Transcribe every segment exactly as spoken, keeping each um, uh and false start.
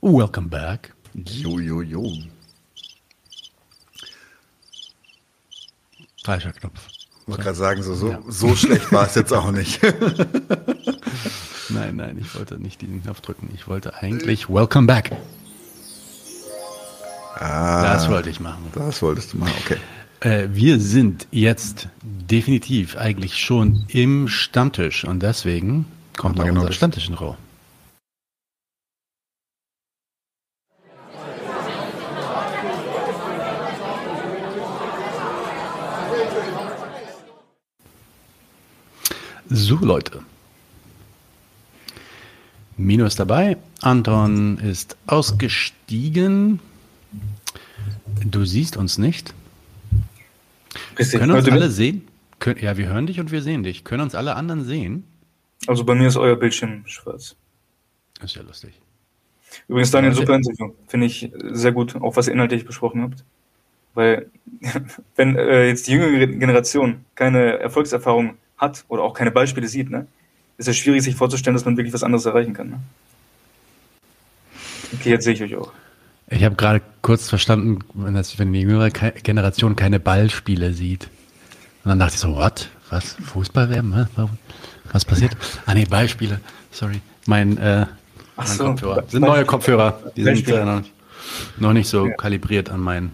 Welcome back. Jo, jo, jo. Falscher Knopf. Ich wollte gerade sagen, so, so, ja. so schlecht war es jetzt auch nicht. Nein, nein, ich wollte nicht diesen Knopf drücken. Ich wollte eigentlich Welcome Back. Ah, das wollte ich machen. Das wolltest du machen, okay. Äh, wir sind jetzt definitiv eigentlich schon im Stammtisch und deswegen kommt noch genau unser Stammtisch in Ruhe. So, Leute. Mino ist dabei. Anton ist ausgestiegen. Du siehst uns nicht. Können uns alle sehen? Können, ja, wir hören dich und wir sehen dich. Können uns alle anderen sehen? Also bei mir ist euer Bildschirm schwarz. Das ist ja lustig. Übrigens, Daniel, super Interview. Finde ich sehr gut, auch was ihr inhaltlich besprochen habt. Weil wenn äh, jetzt die jüngere Generation keine Erfolgserfahrung hat oder auch keine Beispiele sieht, ne, ist es schwierig, sich vorzustellen, dass man wirklich was anderes erreichen kann. Ne? Okay, jetzt sehe ich euch auch. Ich habe gerade kurz verstanden, dass wenn die jüngere Generation keine Ballspiele sieht. Und dann dachte ich so, what? Was? Fußball werden? Was passiert? Ah ne, Ballspiele. Sorry. Mein, äh, mein so, Kopfhörer. Das sind neue Kopfhörer. Die sind äh, noch nicht so ja. kalibriert an mein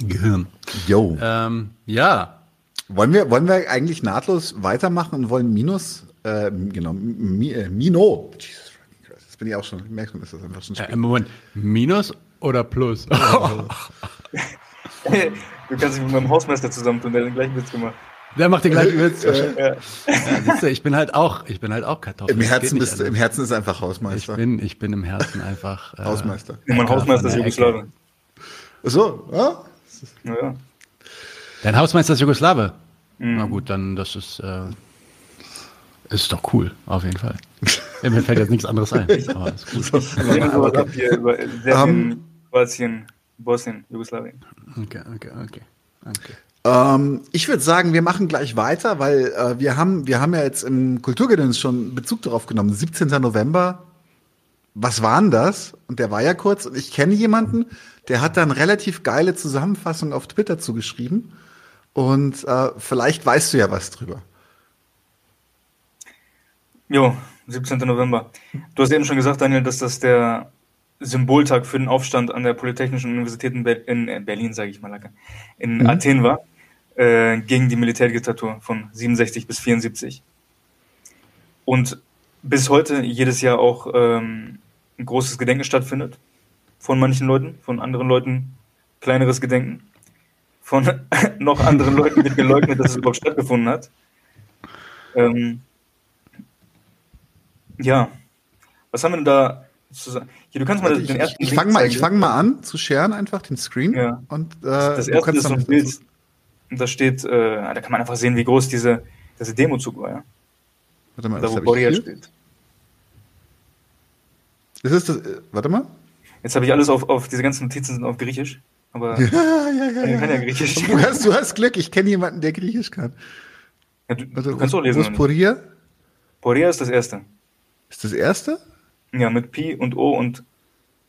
Gehirn. Jo. Ähm, ja. Wollen wir, wollen wir eigentlich nahtlos weitermachen und wollen Minus, äh, genau, Mi, äh, Mino. Jesus fucking Christ, das bin ich auch schon, ich merke schon, ist das einfach schon spät. Äh, Moment, Minus oder Plus? Du kannst dich mit meinem Hausmeister zusammentun, der hat den gleichen Witz gemacht. Der macht den gleichen Witz. Äh, ja. Ja, ich bin halt auch, ich bin halt auch Kartoffel. Im Herzen bist du, im Herzen ist einfach Hausmeister. Ich bin, ich bin im Herzen einfach äh, Hausmeister. Ja, mein Hausmeister ist Jugoslawe. Ach so, ja? Na ja. Dein Hausmeister ist Jugoslawe. Mhm. Na gut, dann das ist, äh, ist doch cool, auf jeden Fall. Mir fällt jetzt nichts anderes ein. Aber ist gut. Über Serbien, Kroatien, Bosnien, Jugoslawien. Okay, okay, okay. okay. Ähm, ich würde sagen, wir machen gleich weiter, weil äh, wir haben, wir haben ja jetzt im Kulturgedöns schon Bezug darauf genommen. siebzehnter November. Was war denn das? Und der war ja kurz. Und ich kenne jemanden, der hat dann relativ geile Zusammenfassung auf Twitter zugeschrieben. Und äh, vielleicht weißt du ja was drüber. Jo, siebzehnter November. Du hast eben schon gesagt, Daniel, dass das der Symboltag für den Aufstand an der Polytechnischen Universität in, Ber- in Berlin, sage ich mal, in mhm. Athen war, äh, gegen die Militärdiktatur von siebenundsechzig bis vierundsiebzig. Und bis heute jedes Jahr auch ähm, ein großes Gedenken stattfindet. Von manchen Leuten, von anderen Leuten kleineres Gedenken. Von noch anderen Leuten wird geleugnet, dass es überhaupt stattgefunden hat. Ähm, ja. Was haben wir denn da zu sagen? Hier, du kannst mal ich, den ersten. Ich, ich fange mal, fang mal an zu sharen, einfach den Screen. Ja. Und, äh, das erste ist so ein Bild. Dazu. Und da steht, äh, da kann man einfach sehen, wie groß diese, diese Demozug war, ja. Warte mal, da was wo Boria steht. Das ist das, äh, warte mal. Jetzt habe ich alles auf, auf, diese ganzen Notizen sind auf Griechisch. Aber ja, ja, ja, ja. Kann ja Griechisch. Du hast, du hast Glück, ich kenne jemanden, der Griechisch kann. Ja, du, warte, du kannst auch lesen. Wo ist Poria? Poria ist das erste. Ist das erste? Ja, mit Pi und O und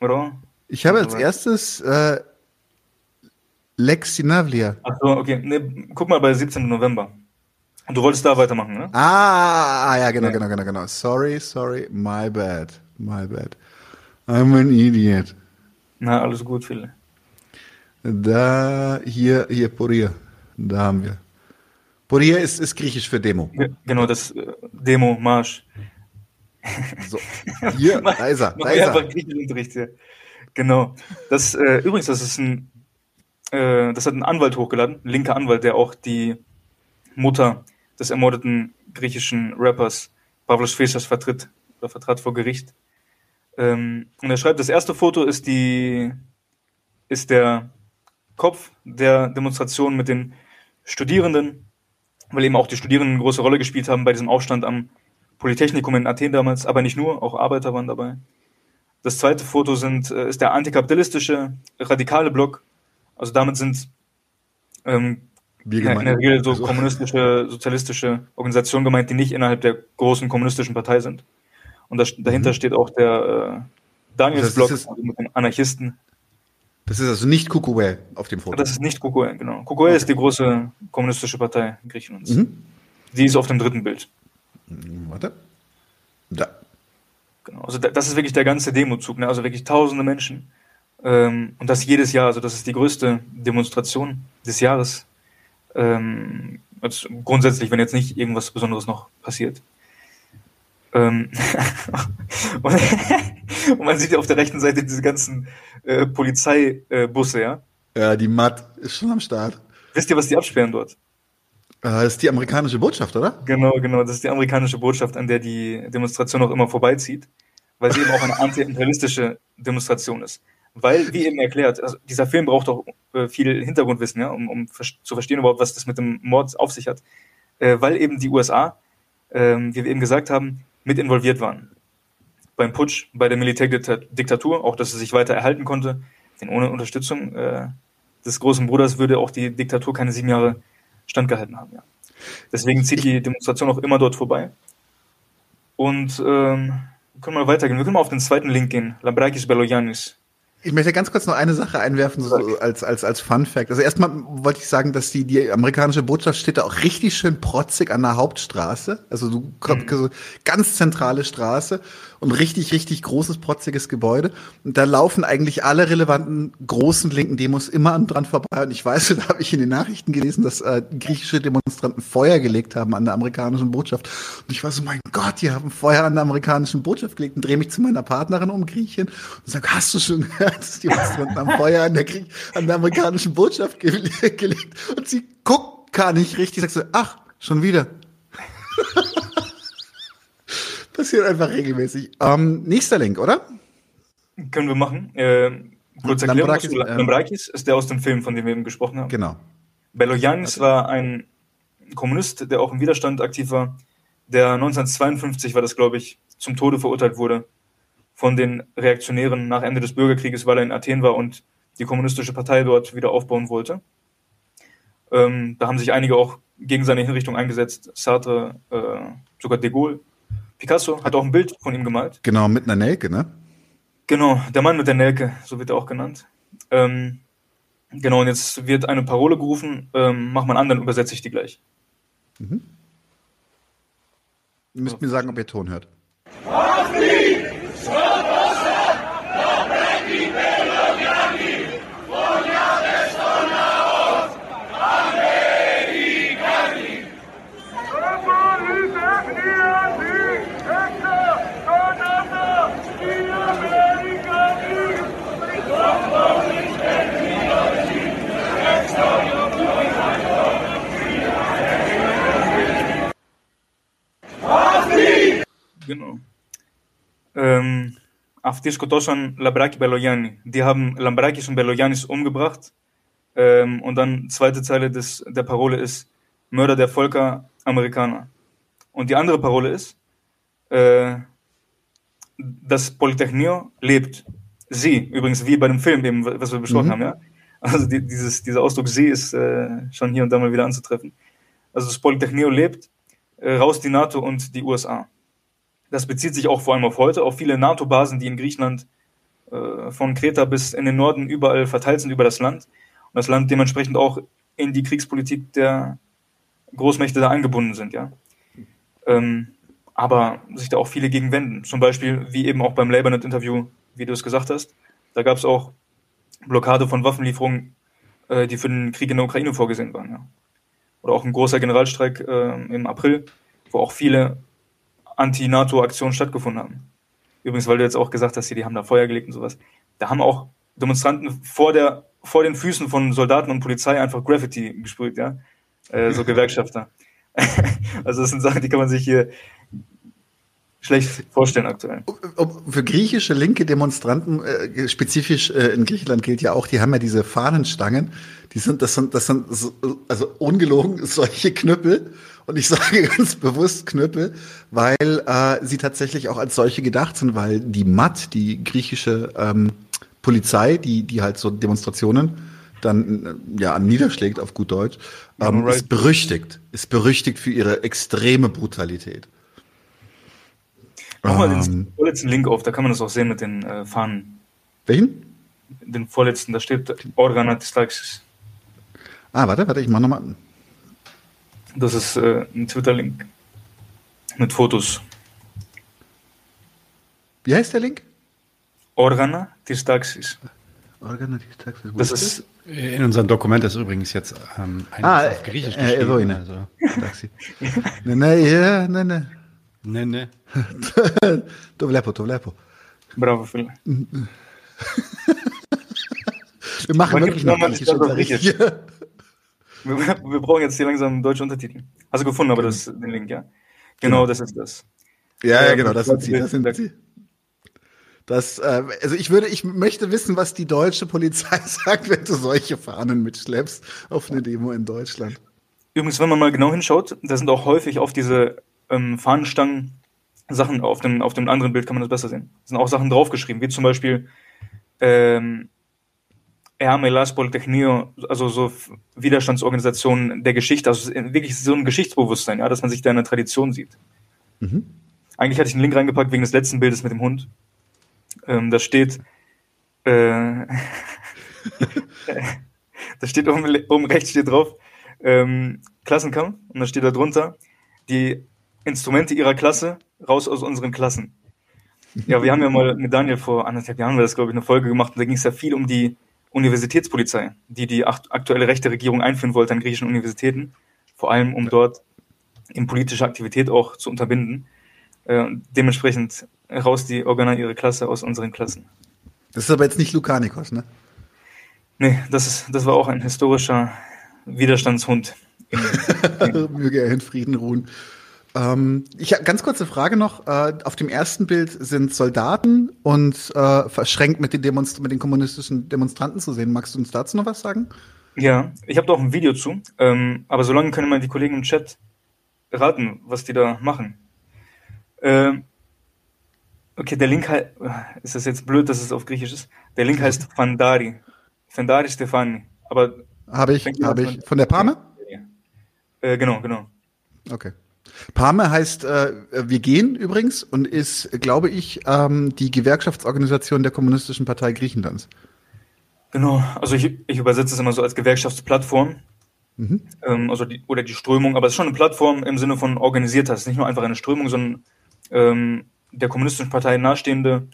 Rho. Ich habe als erstes äh, Lexinavlia. Achso, okay. Nee, guck mal bei siebzehnter November. Und du wolltest da weitermachen, ne? Ah, ja, genau, ja. genau, genau, genau. Sorry, sorry, my bad, my bad. I'm an idiot. Na, alles gut, Phil. Da, hier, hier, Poria. Da haben wir. Poria ist, ist griechisch für Demo. Genau, das Demo, Marsch. So, hier, da ist er, da ist er. Griechischunterricht hier. Genau. Das, äh, übrigens, das ist ein, äh, das hat ein Anwalt hochgeladen, ein linker Anwalt, der auch die Mutter des ermordeten griechischen Rappers Pavlos Fesas vertritt oder vertrat vor Gericht. Ähm, und er schreibt, das erste Foto ist die ist der Kopf der Demonstration mit den Studierenden, weil eben auch die Studierenden eine große Rolle gespielt haben bei diesem Aufstand am Polytechnikum in Athen damals, aber nicht nur, auch Arbeiter waren dabei. Das zweite Foto sind, ist der antikapitalistische radikale Block, also damit sind ähm, Ja, in der Regel so kommunistische, sozialistische Organisationen gemeint, die nicht innerhalb der großen kommunistischen Partei sind. Und das, dahinter mhm. steht auch der Daniels Blog mit den Anarchisten. Das ist also nicht Kukuel auf dem Foto. Das ist nicht Kukuel, genau. Kukuel okay. ist die große kommunistische Partei Griechenlands. Mhm. Die ist auf dem dritten Bild. Warte. Da. Genau. Also das ist wirklich der ganze Demozug, ne? Also wirklich tausende Menschen. Ähm, und das jedes Jahr. Also das ist die größte Demonstration des Jahres. Ähm, also grundsätzlich, wenn jetzt nicht irgendwas Besonderes noch passiert. Ähm und, und man sieht ja auf der rechten Seite diese ganzen äh, Polizeibusse, äh, ja? Ja, die M A D ist schon am Start. Wisst ihr, was die absperren dort? Das ist die amerikanische Botschaft, oder? Genau, genau. Das ist die amerikanische Botschaft, an der die Demonstration auch immer vorbeizieht, weil sie eben auch eine anti-imperialistische Demonstration ist. Weil, wie eben erklärt, also dieser Film braucht auch äh, viel Hintergrundwissen, ja, um, um vers- zu verstehen überhaupt, was das mit dem Mord auf sich hat. Äh, weil eben die U S A, äh, wie wir eben gesagt haben, mit involviert waren. Beim Putsch, bei der Militärdiktatur, auch dass sie sich weiter erhalten konnte, denn ohne Unterstützung äh, des großen Bruders würde auch die Diktatur keine sieben Jahre standgehalten haben. Ja. Deswegen zieht die Demonstration auch immer dort vorbei. Und ähm, können wir weitergehen. Wir können mal auf den zweiten Link gehen. Lambrakis, Beloyannis. Ich möchte ganz kurz noch eine Sache einwerfen, so als, als, als Fun Fact. Also erstmal wollte ich sagen, dass die, die amerikanische Botschaft steht da auch richtig schön protzig an der Hauptstraße. Also du, mhm. ganz zentrale Straße und richtig, richtig großes, protziges Gebäude. Und da laufen eigentlich alle relevanten großen linken Demos immer dran vorbei. Und ich weiß, da habe ich in den Nachrichten gelesen, dass äh, griechische Demonstranten Feuer gelegt haben an der amerikanischen Botschaft. Und ich war so, mein Gott, die haben Feuer an der amerikanischen Botschaft gelegt. Und drehe mich zu meiner Partnerin um, Griechin, und sage, hast du schon gehört? Dass die Demonstranten am Feuer an der, Krieg, an der amerikanischen Botschaft ge- gelegt und sie guckt gar nicht richtig, sagt so, ach, schon wieder. Passiert einfach regelmäßig. Ähm, nächster Link, oder? Können wir machen. Äh, kurz erklären, Lambrakis ist der aus dem Film, von dem wir eben gesprochen haben. Genau. Beloyannis war ein Kommunist, der auch im Widerstand aktiv war, der neunzehnhundertzweiundfünfzig war das, glaube ich, zum Tode verurteilt wurde von den Reaktionären nach Ende des Bürgerkrieges, weil er in Athen war und die kommunistische Partei dort wieder aufbauen wollte. Ähm, da haben sich einige auch gegen seine Hinrichtung eingesetzt. Sartre, äh, sogar de Gaulle. Picasso hat auch ein Bild von ihm gemalt. Genau, mit einer Nelke, ne? Genau, der Mann mit der Nelke, so wird er auch genannt. Ähm, genau, und jetzt wird eine Parole gerufen, ähm, mach mal an, dann übersetze ich die gleich. Mhm. Ihr müsst so. Mir sagen, ob ihr Ton hört. Mach die! Genau. Ähm, Αυτοί σκοτώσαν Λαμπράκη Μπελογιάννη. Die haben Lambrakis und Beloyannis umgebracht. Ähm, und dann zweite Zeile des, der Parole ist Mörder der Völker, Amerikaner. Und die andere Parole ist äh, das Polytechnio lebt. Sie, übrigens wie bei dem Film, eben, was wir besprochen mhm. haben. Ja? Also die, dieses, dieser Ausdruck sie ist äh, schon hier und da mal wieder anzutreffen. Also das Polytechnio lebt, äh, raus die NATO und die U S A. Das bezieht sich auch vor allem auf heute, auf viele NATO-Basen, die in Griechenland äh, von Kreta bis in den Norden überall verteilt sind über das Land. Und das Land dementsprechend auch in die Kriegspolitik der Großmächte da eingebunden sind. Ja, ähm, aber sich da auch viele gegen wenden. Zum Beispiel, wie eben auch beim Labour-Net-Interview, wie du es gesagt hast, da gab es auch Blockade von Waffenlieferungen, äh, die für den Krieg in der Ukraine vorgesehen waren. Ja. Oder auch ein großer Generalstreik äh, im April, wo auch viele Anti-NATO-Aktionen stattgefunden haben. Übrigens, weil du jetzt auch gesagt hast, die haben da Feuer gelegt und sowas. Da haben auch Demonstranten vor, der, vor den Füßen von Soldaten und Polizei einfach Graffiti gesprüht, ja? Äh, so Gewerkschafter. Also das sind Sachen, die kann man sich hier schlecht vorstellen aktuell. Für griechische linke Demonstranten, äh, spezifisch äh, in Griechenland gilt ja auch, die haben ja diese Fahnenstangen, die sind, das sind, das sind so, also ungelogen solche Knüppel. Und ich sage ganz bewusst Knüppel, weil äh, sie tatsächlich auch als solche gedacht sind, weil die M A D, die griechische ähm, Polizei, die, die halt so Demonstrationen dann ja niederschlägt auf gut Deutsch, ähm, right. ist berüchtigt, ist berüchtigt für ihre extreme Brutalität. Mach mal den vorletzten Link auf, da kann man das auch sehen mit den äh, Fahnen. Welchen? Den vorletzten, da steht Organatislaxis. Ah, warte, warte, ich mach nochmal. Das ist äh, ein Twitter-Link mit Fotos. Wie heißt der Link? Organa tis Taxis. Organa tis Taxis. Das ist in unserem Dokument ist übrigens jetzt ähm, ein ah, auf Griechisch äh, geschrieben. Äh, also, Taxi. ne, ne, ja, ne, ne. Ne, ne. Tovlepo, Tovlepo. Bravo, Phil. Wir machen Wann wirklich noch mal Griechisch. Wir, wir brauchen jetzt hier langsam deutsche Untertitel. Hast du gefunden, aber das den Link, ja? Genau, genau. Das ist das. Ja, ja, genau, das sind sie. Das sind sie. Das, äh, also ich würde, ich möchte wissen, was die deutsche Polizei sagt, wenn du solche Fahnen mitschleppst auf eine Demo in Deutschland. Übrigens, wenn man mal genau hinschaut, da sind auch häufig auf diese ähm, Fahnenstangen Sachen, auf dem, auf dem anderen Bild kann man das besser sehen. Da sind auch Sachen draufgeschrieben, wie zum Beispiel ähm, Eamelas Polytechnio, also so Widerstandsorganisationen der Geschichte, also wirklich so ein Geschichtsbewusstsein, ja, dass man sich da in der Tradition sieht. Mhm. Eigentlich hatte ich einen Link reingepackt wegen des letzten Bildes mit dem Hund. Ähm, da steht, äh, da steht oben, oben rechts steht drauf, ähm, Klassenkampf, und da steht da drunter, die Instrumente ihrer Klasse, raus aus unseren Klassen. Ja, wir haben ja mal mit Daniel vor anderthalb Jahren, war das, glaube ich, eine Folge gemacht, und da ging es ja viel um die Universitätspolizei, die die acht, aktuelle rechte Regierung einführen wollte an griechischen Universitäten, vor allem um dort in politische Aktivität auch zu unterbinden. Äh, dementsprechend raus die Organa ihre Klasse aus unseren Klassen. Das ist aber jetzt nicht Lukanikos, ne? Nee, das, ist, das war auch ein historischer Widerstandshund. Möge er in Frieden ruhen. Ähm, ich habe ganz kurze Frage noch. Äh, auf dem ersten Bild sind Soldaten und äh, verschränkt mit den, Demonst- mit den kommunistischen Demonstranten zu sehen. Magst du uns dazu noch was sagen? Ja, ich habe da auch ein Video zu. Ähm, aber solange können mal die Kollegen im Chat raten, was die da machen. Ähm, Okay, der Link heißt, ist das jetzt blöd, dass es auf Griechisch ist? Der Link heißt Fandari. Fandari Stefani. Aber habe ich, hab ich. Von der PAME? Ja. Äh, genau, genau. Okay. PAME heißt äh, Wir gehen übrigens und ist, glaube ich, ähm, die Gewerkschaftsorganisation der Kommunistischen Partei Griechenlands. Genau, also ich, ich übersetze es immer so als Gewerkschaftsplattform. Mhm. Ähm, also die, oder die Strömung, aber es ist schon eine Plattform im Sinne von organisiert. Es ist nicht nur einfach eine Strömung, sondern ähm, der kommunistischen Partei nahestehende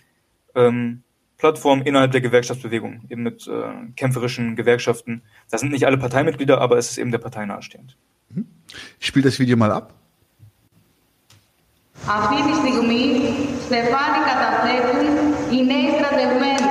ähm, Plattform innerhalb der Gewerkschaftsbewegung, eben mit äh, kämpferischen Gewerkschaften. Da sind nicht alle Parteimitglieder, aber es ist eben der Partei nahestehend. Ich spiele das Video mal ab. Αυτή τη στιγμή στεφάνι καταθέτουν οι νέοι στρατευμένοι.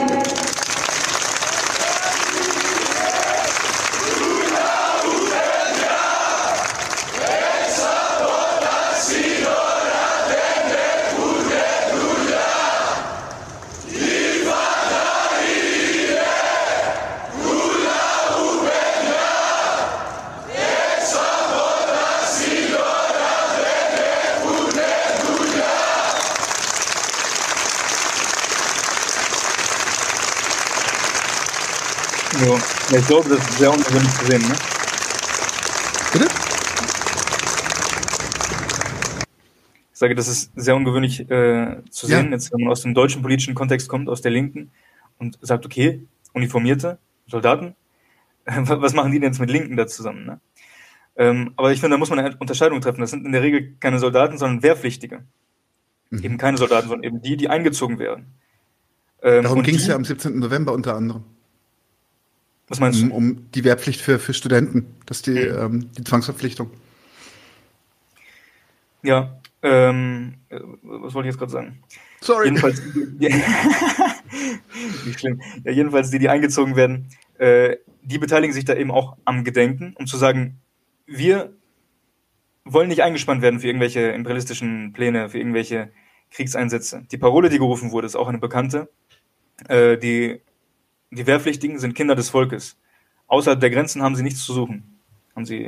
Ich glaube, das ist sehr ungewöhnlich zu sehen, ne? Bitte? Ich sage, das ist sehr ungewöhnlich äh, zu sehen, ja. Jetzt, wenn man aus dem deutschen politischen Kontext kommt, aus der Linken, und sagt, okay, uniformierte Soldaten, was machen die denn jetzt mit Linken da zusammen, ne? Ähm, aber ich finde, da muss man eine Unterscheidung treffen. Das sind in der Regel keine Soldaten, sondern Wehrpflichtige. Mhm. Eben keine Soldaten, sondern eben die, die eingezogen werden. Ähm, Darum ging es ja am siebzehnten November unter anderem. Was meinst um, du? Um die Wehrpflicht für, für Studenten, das ist die, mhm. ähm, die Zwangsverpflichtung. Ja, ähm, was wollte ich jetzt gerade sagen? Sorry. Jedenfalls, nicht schlimm. Ja, jedenfalls die, die eingezogen werden, äh, die beteiligen sich da eben auch am Gedenken, um zu sagen, wir wollen nicht eingespannt werden für irgendwelche imperialistischen Pläne, für irgendwelche Kriegseinsätze. Die Parole, die gerufen wurde, ist auch eine bekannte, äh, die Die Wehrpflichtigen sind Kinder des Volkes. Außerhalb der Grenzen haben sie nichts zu suchen. Haben sie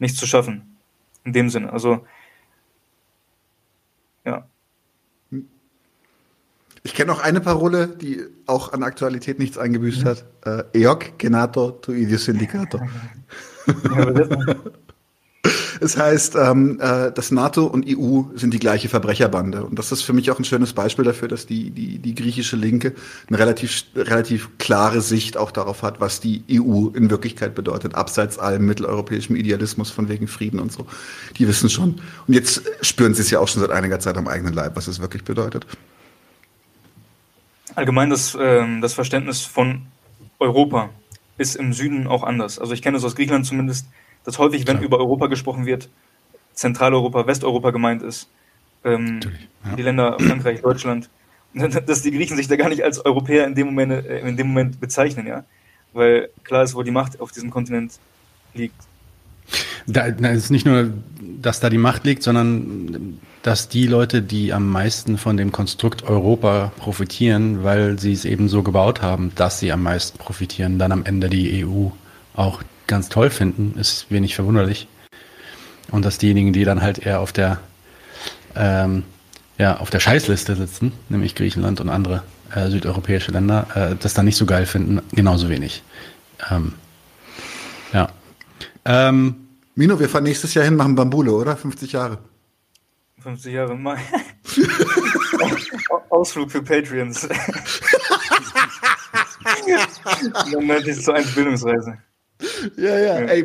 nichts zu schaffen. In dem Sinne. Also, ja. Ich kenne auch eine Parole, die auch an Aktualität nichts eingebüßt mhm. hat. Äh, Eok Genato tu idio Syndicato. Ja, Es heißt, ähm, äh, das NATO und E U sind die gleiche Verbrecherbande. Und das ist für mich auch ein schönes Beispiel dafür, dass die, die, die griechische Linke eine relativ, relativ klare Sicht auch darauf hat, was die E U in Wirklichkeit bedeutet, abseits allem mitteleuropäischem Idealismus von wegen Frieden und so. Die wissen schon. Und jetzt spüren sie es ja auch schon seit einiger Zeit am eigenen Leib, was es wirklich bedeutet. Allgemein das, äh, das Verständnis von Europa ist im Süden auch anders. Also ich kenne es aus Griechenland zumindest, dass häufig, wenn ja. über Europa gesprochen wird, Zentraleuropa, Westeuropa gemeint ist. Ähm, ja. Die Länder Frankreich, Deutschland. Dass die Griechen sich da gar nicht als Europäer in dem Moment, in dem Moment bezeichnen, ja. Weil klar ist, wo die Macht auf diesem Kontinent liegt. Da ist nicht nur, dass da die Macht liegt, sondern dass die Leute, die am meisten von dem Konstrukt Europa profitieren, weil sie es eben so gebaut haben, dass sie am meisten profitieren, dann am Ende die E U auch ganz toll finden, ist wenig verwunderlich. Und dass diejenigen, die dann halt eher auf der ähm, ja, auf der Scheißliste sitzen, nämlich Griechenland und andere äh, südeuropäische Länder, äh, das dann nicht so geil finden, genauso wenig. Ähm, ja. Ähm, Mino, wir fahren nächstes Jahr hin, machen Bambule, oder? fünfzig Jahre. fünfzig Jahre mal. Ausflug für Patreons. Dann nennt es so eine Bildungsreise. Ja, ja, ey,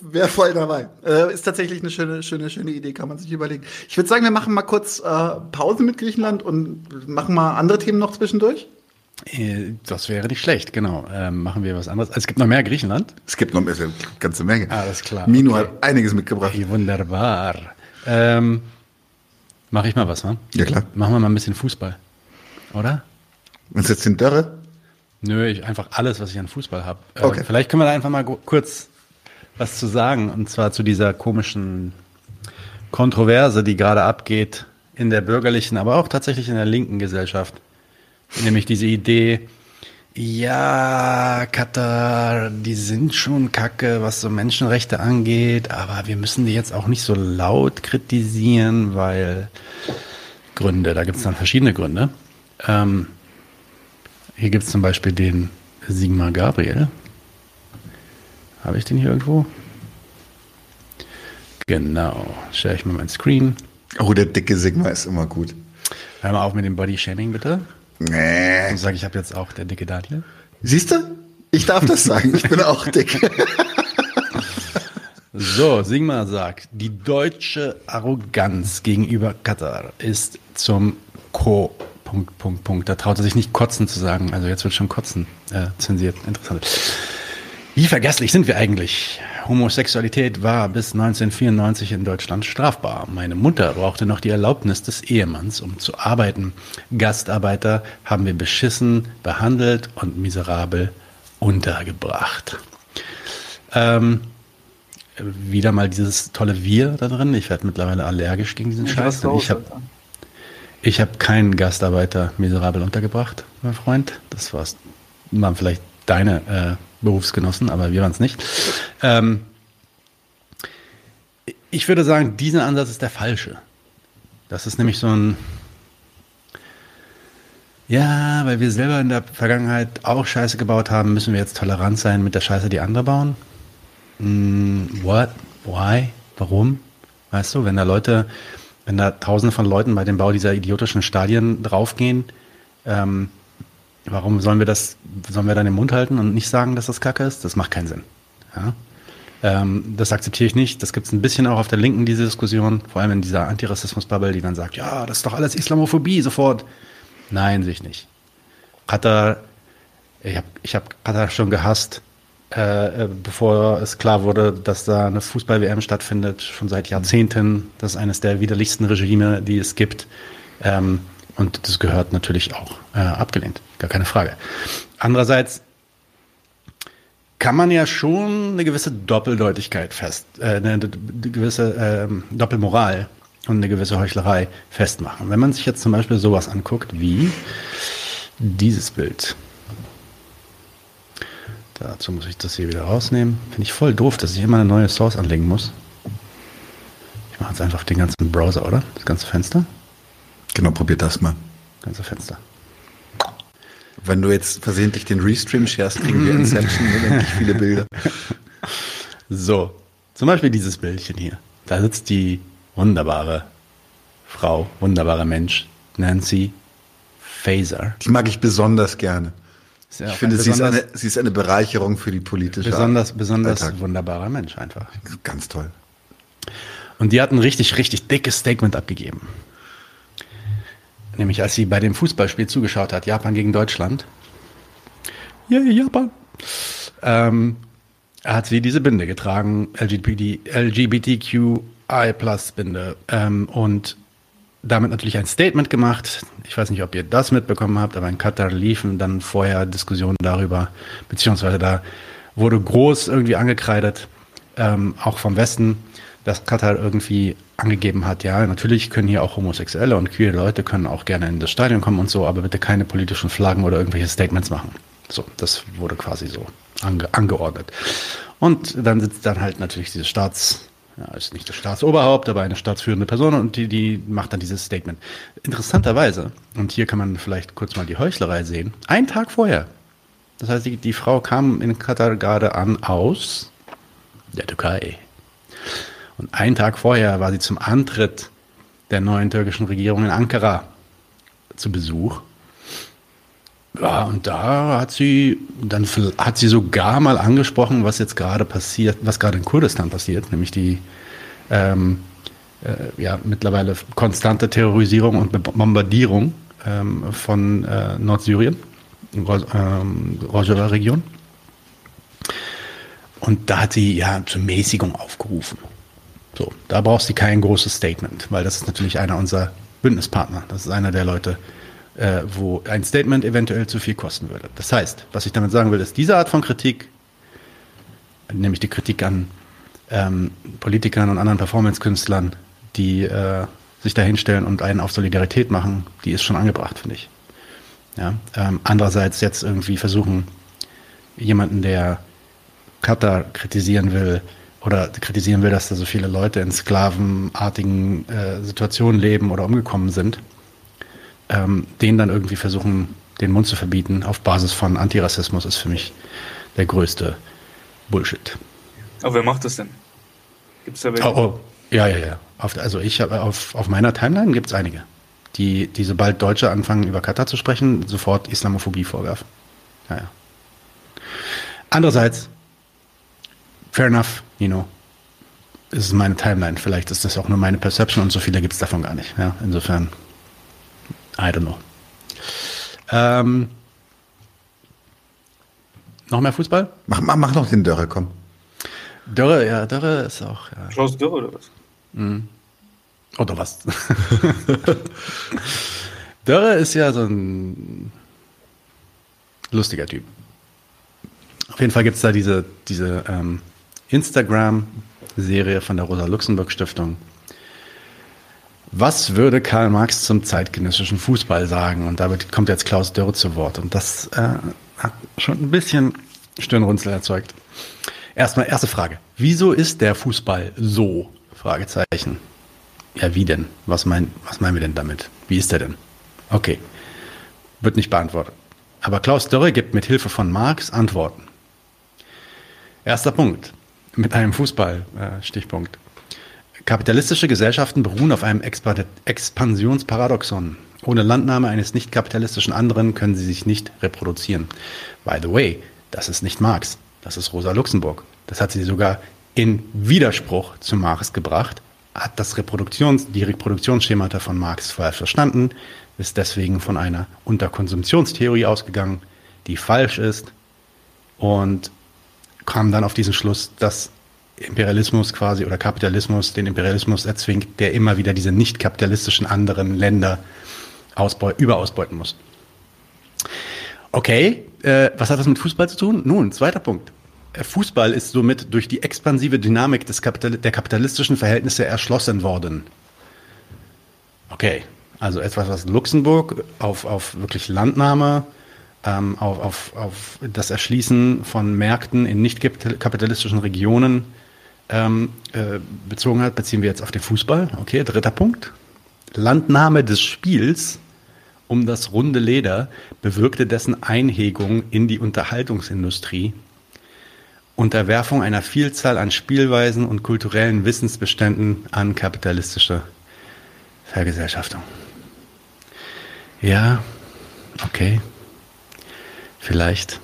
wäre voll dabei. Äh, ist tatsächlich eine schöne, schöne, schöne Idee, kann man sich überlegen. Ich würde sagen, wir machen mal kurz äh, Pause mit Griechenland und machen mal andere Themen noch zwischendurch. Das wäre nicht schlecht, genau. Ähm, machen wir was anderes. Es gibt noch mehr Griechenland. Es gibt noch mehr, eine ganze Menge. Alles klar. Mino okay. hat einiges mitgebracht. Hey, wunderbar. Ähm, mach ich mal was, ne? Ja, klar. Machen wir mal ein bisschen Fußball, oder? Und jetzt den Dörre? Nö, ich, einfach alles, was ich an Fußball habe. Okay. Äh, vielleicht können wir da einfach mal go- kurz was zu sagen. Und zwar zu dieser komischen Kontroverse, die gerade abgeht in der bürgerlichen, aber auch tatsächlich in der linken Gesellschaft. Nämlich diese Idee, ja, Katar, die sind schon kacke, was so Menschenrechte angeht, aber wir müssen die jetzt auch nicht so laut kritisieren, weil Gründe, da gibt es dann verschiedene Gründe. Ähm, hier gibt es zum Beispiel den Sigmar Gabriel. Habe ich den hier irgendwo? Genau, stelle ich mal meinen Screen. Oh, der dicke Sigmar ist immer gut. Hör mal auf mit dem Body-Shaming, bitte. Nee. Und sag, ich habe jetzt auch der dicke Daniel. Siehst du? Ich darf das sagen. Ich bin auch dick. So, Sigmar sagt, die deutsche Arroganz gegenüber Katar ist zum Co. Punkt, Punkt, Punkt. Da traut er sich nicht kotzen zu sagen. Also jetzt wird schon kotzen äh, zensiert. Interessant. Wie vergesslich sind wir eigentlich? Homosexualität war bis neunzehnhundertvierundneunzig in Deutschland strafbar. Meine Mutter brauchte noch die Erlaubnis des Ehemanns, um zu arbeiten. Gastarbeiter haben wir beschissen, behandelt und miserabel untergebracht. Ähm, wieder mal dieses tolle Wir da drin. Ich werde mittlerweile allergisch gegen diesen Scheiß. Denn ich habe ich hab keinen Gastarbeiter miserabel untergebracht, mein Freund. Das war's. Waren vielleicht deine äh, Berufsgenossen, aber wir waren es nicht. Ähm, ich würde sagen, dieser Ansatz ist der falsche. Das ist nämlich so ein ja, weil wir selber in der Vergangenheit auch Scheiße gebaut haben, müssen wir jetzt tolerant sein mit der Scheiße, die andere bauen. Mm, what? Why? Warum? Weißt du, wenn da Leute, wenn da Tausende von Leuten bei dem Bau dieser idiotischen Stadien draufgehen, ähm, warum sollen wir das, sollen wir dann den Mund halten und nicht sagen, dass das Kacke ist? Das macht keinen Sinn. Ja? Ähm, das akzeptiere ich nicht. Das gibt es ein bisschen auch auf der Linken, diese Diskussion, vor allem in dieser Antirassismus-Bubble, die dann sagt, ja, das ist doch alles Islamophobie, sofort. Nein, sehe ich nicht. Katar, ich habe ich hab Katar schon gehasst, äh, bevor es klar wurde, dass da eine Fußball-W M stattfindet, schon seit Jahrzehnten. Das ist eines der widerlichsten Regime, die es gibt. Ähm, Und das gehört natürlich auch äh, abgelehnt, gar keine Frage. Andererseits kann man ja schon eine gewisse Doppeldeutigkeit fest, äh, eine d- gewisse äh, Doppelmoral und eine gewisse Heuchlerei festmachen. Wenn man sich jetzt zum Beispiel sowas anguckt wie dieses Bild. Dazu muss ich das hier wieder rausnehmen. Finde ich voll doof, dass ich immer eine neue Source anlegen muss. Ich mache jetzt einfach den ganzen Browser, oder? Das ganze Fenster. Genau, probier das mal. Ganze Fenster. Wenn du jetzt versehentlich den Restream sharest, kriegen wir Inception unendlich viele Bilder. So, zum Beispiel dieses Bildchen hier. Da sitzt die wunderbare Frau, wunderbarer Mensch, Nancy Faeser. Die mag ich besonders gerne. Ja, ich finde, sie ist, eine, sie ist eine Bereicherung für die politische Besonders, besonders Alltag. Wunderbarer Mensch einfach. Ganz toll. Und die hat ein richtig, richtig dickes Statement abgegeben. Nämlich als sie bei dem Fußballspiel zugeschaut hat, Japan gegen Deutschland. Yay, yeah, Japan. Ähm, hat sie diese Binde getragen, L G B T Q I Plus Binde. Ähm, und damit natürlich ein Statement gemacht. Ich weiß nicht, ob ihr das mitbekommen habt, aber in Katar liefen dann vorher Diskussionen darüber, beziehungsweise da wurde groß irgendwie angekreidet, ähm, auch vom Westen, dass Katar irgendwie angegeben hat, ja, natürlich können hier auch Homosexuelle und queere Leute können auch gerne in das Stadion kommen und so, aber bitte keine politischen Flaggen oder irgendwelche Statements machen. So, das wurde quasi so ange- angeordnet. Und dann sitzt dann halt natürlich diese Staats... Ja, ist nicht das Staatsoberhaupt, aber eine staatsführende Person und die, die macht dann dieses Statement. Interessanterweise, und hier kann man vielleicht kurz mal die Heuchlerei sehen, einen Tag vorher. Das heißt, die, die Frau kam in Katar gerade an aus der Türkei. Und einen Tag vorher war sie zum Antritt der neuen türkischen Regierung in Ankara zu Besuch. Ja, und da hat sie, dann hat sie sogar mal angesprochen, was jetzt gerade passiert, was gerade in Kurdistan passiert, nämlich die ähm, äh, ja, mittlerweile konstante Terrorisierung und Bombardierung ähm, von äh, Nordsyrien, ähm, Rojava-Region. Und da hat sie ja zur Mäßigung aufgerufen. So, da brauchst du kein großes Statement, weil das ist natürlich einer unserer Bündnispartner. Das ist einer der Leute, Äh, wo ein Statement eventuell zu viel kosten würde. Das heißt, was ich damit sagen will, ist, diese Art von Kritik, nämlich die Kritik an ähm, Politikern und anderen Performance-Künstlern, die äh, sich dahinstellen und einen auf Solidarität machen, die ist schon angebracht, finde ich. Ja? Ähm, andererseits jetzt irgendwie versuchen, jemanden, der Katar kritisieren will oder kritisieren will, dass da so viele Leute in sklavenartigen äh, Situationen leben oder umgekommen sind, Ähm, den dann irgendwie versuchen, den Mund zu verbieten auf Basis von Antirassismus, ist für mich der größte Bullshit. Aber wer macht das denn? Gibt's da welche? Oh, oh. Ja, ja, ja. Auf, also ich habe auf, auf meiner Timeline gibt es einige, die, die sobald Deutsche anfangen, über Katar zu sprechen, sofort Islamophobie vorwerfen. Ja, ja. Andererseits, fair enough, you know, ist meine Timeline. Vielleicht ist das auch nur meine Perception und so viele gibt es davon gar nicht. Ja, insofern... I don't know. Ähm, noch mehr Fußball? Mach, mach, mach noch den Dörre, komm. Dörre, ja, Dörre ist auch... Ja. Klaus Dörre oder was? Mhm. Oder was? Dörre ist ja so ein lustiger Typ. Auf jeden Fall gibt es da diese, diese ähm, Instagram-Serie von der Rosa Luxemburg Stiftung. Was würde Karl Marx zum zeitgenössischen Fußball sagen? Und damit kommt jetzt Klaus Dörre zu Wort. Und das äh, hat schon ein bisschen Stirnrunzel erzeugt. Erstmal erste Frage. Wieso ist der Fußball so? Fragezeichen. Ja, wie denn? Was, mein, was meinen wir denn damit? Wie ist der denn? Okay. Wird nicht beantwortet. Aber Klaus Dörre gibt mit Hilfe von Marx Antworten. Erster Punkt. Mit einem Fußball-Stichpunkt. Äh, Kapitalistische Gesellschaften beruhen auf einem Expansionsparadoxon. Ohne Landnahme eines nicht-kapitalistischen anderen können sie sich nicht reproduzieren. By the way, das ist nicht Marx, das ist Rosa Luxemburg. Das hat sie sogar in Widerspruch zu Marx gebracht, hat das Reproduktions, die Reproduktionsschemata von Marx falsch verstanden, ist deswegen von einer Unterkonsumptionstheorie ausgegangen, die falsch ist und kam dann auf diesen Schluss, dass Imperialismus quasi oder Kapitalismus, den Imperialismus erzwingt, der immer wieder diese nicht kapitalistischen anderen Länder ausbeu- überausbeuten muss. Okay, äh, was hat das mit Fußball zu tun? Nun, zweiter Punkt. Fußball ist somit durch die expansive Dynamik des Kapital- der kapitalistischen Verhältnisse erschlossen worden. Okay, also etwas, was Luxemburg auf, auf wirklich Landnahme, ähm, auf, auf, auf das Erschließen von Märkten in nicht kapitalistischen Regionen Ähm, äh, bezogen hat, beziehen wir jetzt auf den Fußball. Okay, dritter Punkt. Landnahme des Spiels um das runde Leder bewirkte dessen Einhegung in die Unterhaltungsindustrie Unterwerfung einer Vielzahl an Spielweisen und kulturellen Wissensbeständen an kapitalistische Vergesellschaftung. Ja, okay. Vielleicht.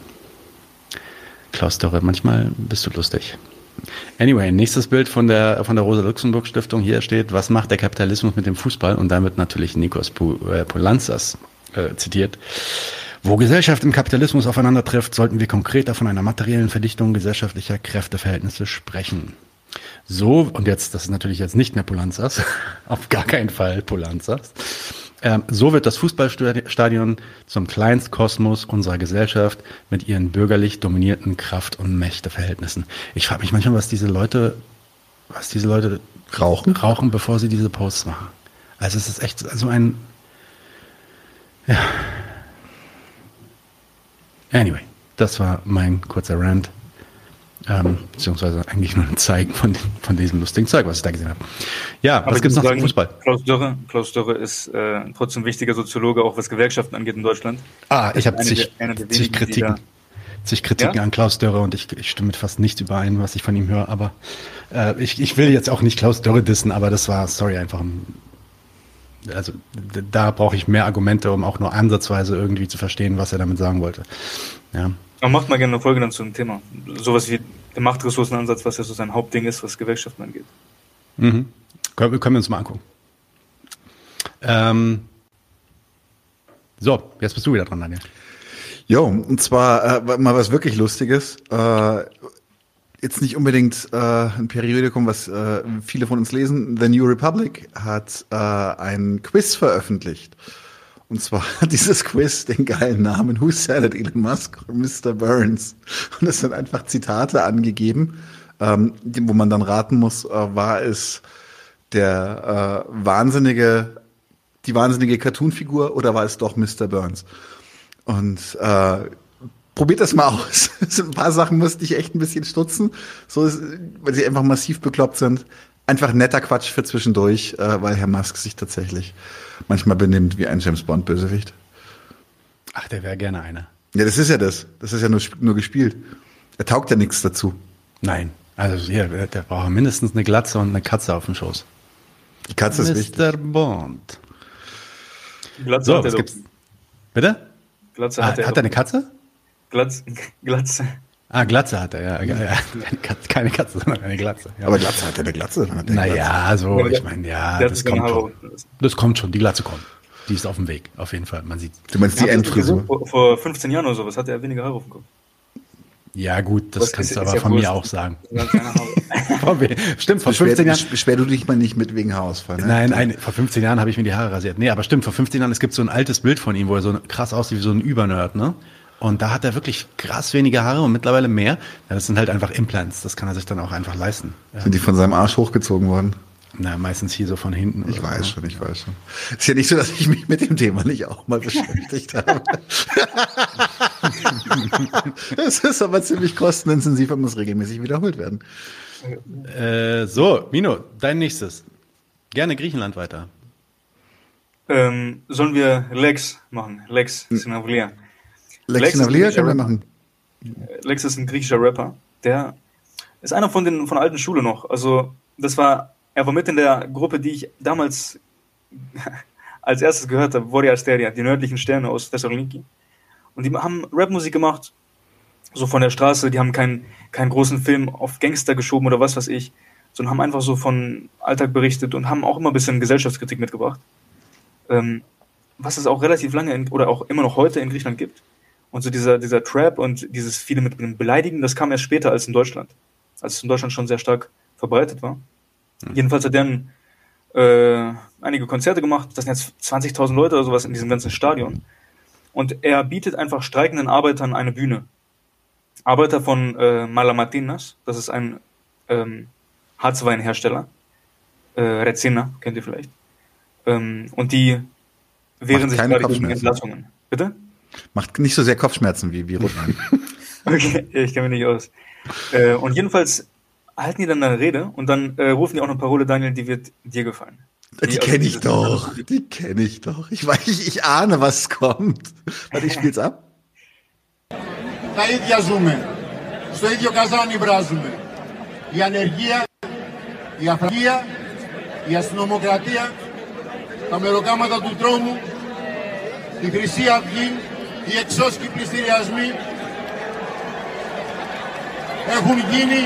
Klaus Dörre, manchmal bist du lustig. Anyway, nächstes Bild von der, von der Rosa Luxemburg Stiftung. Hier steht, was macht der Kapitalismus mit dem Fußball? Und damit natürlich Nikos Poulantzas äh, zitiert. Wo Gesellschaft im Kapitalismus aufeinander trifft, sollten wir konkreter von einer materiellen Verdichtung gesellschaftlicher Kräfteverhältnisse sprechen. So, und jetzt, das ist natürlich jetzt nicht mehr Poulantzas, auf gar keinen Fall Poulantzas. Ähm, so wird das Fußballstadion zum Kleinstkosmos unserer Gesellschaft mit ihren bürgerlich dominierten Kraft- und Mächteverhältnissen. Ich frage mich manchmal, was diese Leute, was diese Leute rauchen, rauchen, bevor sie diese Posts machen. Also es ist echt so ein, ja. Anyway, das war mein kurzer Rant, ähm, beziehungsweise eigentlich nur ein Zeigen von, von diesem lustigen Zeug, was ich da gesehen habe. Ja, aber was gibt's noch sagen, zum Fußball? Klaus Dörre, Klaus Dörre ist äh, trotzdem wichtiger Soziologe, auch was Gewerkschaften angeht in Deutschland. Ah, ich habe zig, zig Kritiken, zig Kritiken ja? an Klaus Dörre und ich, ich stimme mit fast nichts überein, was ich von ihm höre, aber äh, ich, ich will jetzt auch nicht Klaus Dörre dissen, aber das war, sorry, einfach ein... Also da brauche ich mehr Argumente, um auch nur ansatzweise irgendwie zu verstehen, was er damit sagen wollte. Ja. Man macht mal gerne eine Folge dann zu dem Thema. Sowas wie der Machtressourcenansatz, was ja so sein Hauptding ist, was Gewerkschaften angeht. Mhm. Können, können wir uns mal angucken. Ähm. So, jetzt bist du wieder dran, Daniel. Jo, und zwar äh, mal was wirklich Lustiges. Äh, Jetzt nicht unbedingt äh, ein Periodikum, was äh, viele von uns lesen. The New Republic hat äh, ein Quiz veröffentlicht. Und zwar hat dieses Quiz den geilen Namen Who Said It, Elon Musk oder Mister Burns. Und es sind einfach Zitate angegeben, ähm, wo man dann raten muss, äh, war es der äh, wahnsinnige, die wahnsinnige Cartoon-Figur oder war es doch Mister Burns? Und äh, probiert das mal aus. Ein paar Sachen musste ich echt ein bisschen stutzen, so ist, weil sie einfach massiv bekloppt sind. Einfach netter Quatsch für zwischendurch, äh, weil Herr Musk sich tatsächlich manchmal benimmt wie ein James Bond Bösewicht. Ach, der wäre gerne einer. Ja, das ist ja das. Das ist ja nur, nur gespielt. Er taugt ja nichts dazu. Nein, also ja, der braucht mindestens eine Glatze und eine Katze auf dem Schoß. Die Katze ist wichtig. Mister Bond. Glatze so, hat was gibt's? Bitte? Glatze hat, ah, er hat er eine Katze? Glatze. Glatze. Ah, Glatze hat er, ja. ja. Keine Katze, sondern eine Glatze. Ja. Aber Glatze hat er eine Glatze. Naja, so, ich meine, ja, das kommt schon. Das kommt schon, die Glatze kommt. Die ist auf dem Weg, auf jeden Fall. Man sieht. Du meinst die Endfrisur? Vor fünfzehn Jahren oder sowas hatte er weniger Haare auf dem Kopf. Ja, gut, das kannst du aber von mir auch sagen. Stimmt, vor fünfzehn Jahren. Beschwer du dich mal nicht mit wegen Haarausfall. Ne? Nein, nein, vor fünfzehn Jahren habe ich mir die Haare rasiert. Nee, aber stimmt, vor fünfzehn Jahren, es gibt so ein altes Bild von ihm, wo er so krass aussieht wie so ein Übernerd, ne? Und da hat er wirklich krass wenige Haare und mittlerweile mehr. Ja, das sind halt einfach Implants. Das kann er sich dann auch einfach leisten. Sind die von seinem Arsch hochgezogen worden? Na, meistens hier so von hinten. Ich weiß schon, ich weiß schon. Ist ja nicht so, dass ich mich mit dem Thema nicht auch mal beschäftigt habe. Das ist aber ziemlich kostenintensiv und muss regelmäßig wiederholt werden. Äh, so, Mino, dein nächstes. Gerne Griechenland weiter. Ähm, sollen wir Lex machen? Lex Sinavlia. Lex, Lex, ist ein machen. Lex ist ein griechischer Rapper. Der ist einer von den von der alten Schule noch. Also das war, er war mit in der Gruppe, die ich damals als erstes gehört habe, Voria Asteria, die nördlichen Sterne aus Thessaloniki. Und die haben Rapmusik gemacht, so von der Straße. Die haben keinen keinen großen Film auf Gangster geschoben oder was weiß ich, sondern haben einfach so von Alltag berichtet und haben auch immer ein bisschen Gesellschaftskritik mitgebracht, ähm, was es auch relativ lange in, oder auch immer noch heute in Griechenland gibt. Und so dieser, dieser Trap und dieses viele mit dem Beleidigen, das kam erst später als in Deutschland. Als es in Deutschland schon sehr stark verbreitet war. Mhm. Jedenfalls hat der äh, einige Konzerte gemacht. Das sind jetzt zwanzigtausend Leute oder sowas in diesem ganzen Stadion. Und er bietet einfach streikenden Arbeitern eine Bühne. Arbeiter von äh, Malamatinas, das ist ein ähm, Harzweinhersteller. Äh, Rezina, kennt ihr vielleicht. Ähm, und die wehren sich gerade gegen Entlassungen. Bitte? Macht nicht so sehr Kopfschmerzen wie, wie Rotwein. Okay, ich kenne mich nicht aus. Äh, und jedenfalls halten die dann eine Rede und dann äh, rufen die auch eine Parole, Daniel, die wird dir gefallen. Die, die kenne ich doch, die kenne ich doch. Ich weiß, ich, ich ahne, was kommt. Warte, ich spiel's ab. στο ίδιο καζάνι βράζουμε. Η ανεργία, η αφραγία, η αστυνομοκρατία, τα μεροκάματα του τρόμου, τη Χρυσή Αυγή, οι εξώσκοι πληστηριασμοί έχουν γίνει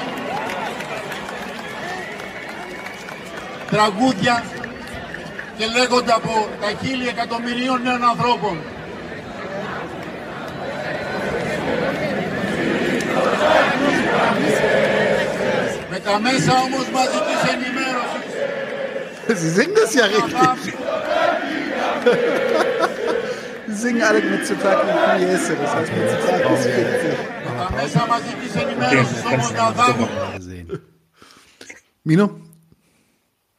τραγούδια και λέγονται από τα χίλια εκατομμυρίων νέων ανθρώπων. Με τα μέσα όμως μαζικής ενημέρωσης. Sie singen das ja richtig. Sie singen alle mit Zutaten und Piese, das heißt mit Zutaten und Piese. Mit τα μέσα μαζικής ενημέρωσης όμως τα δάγουν. Mino?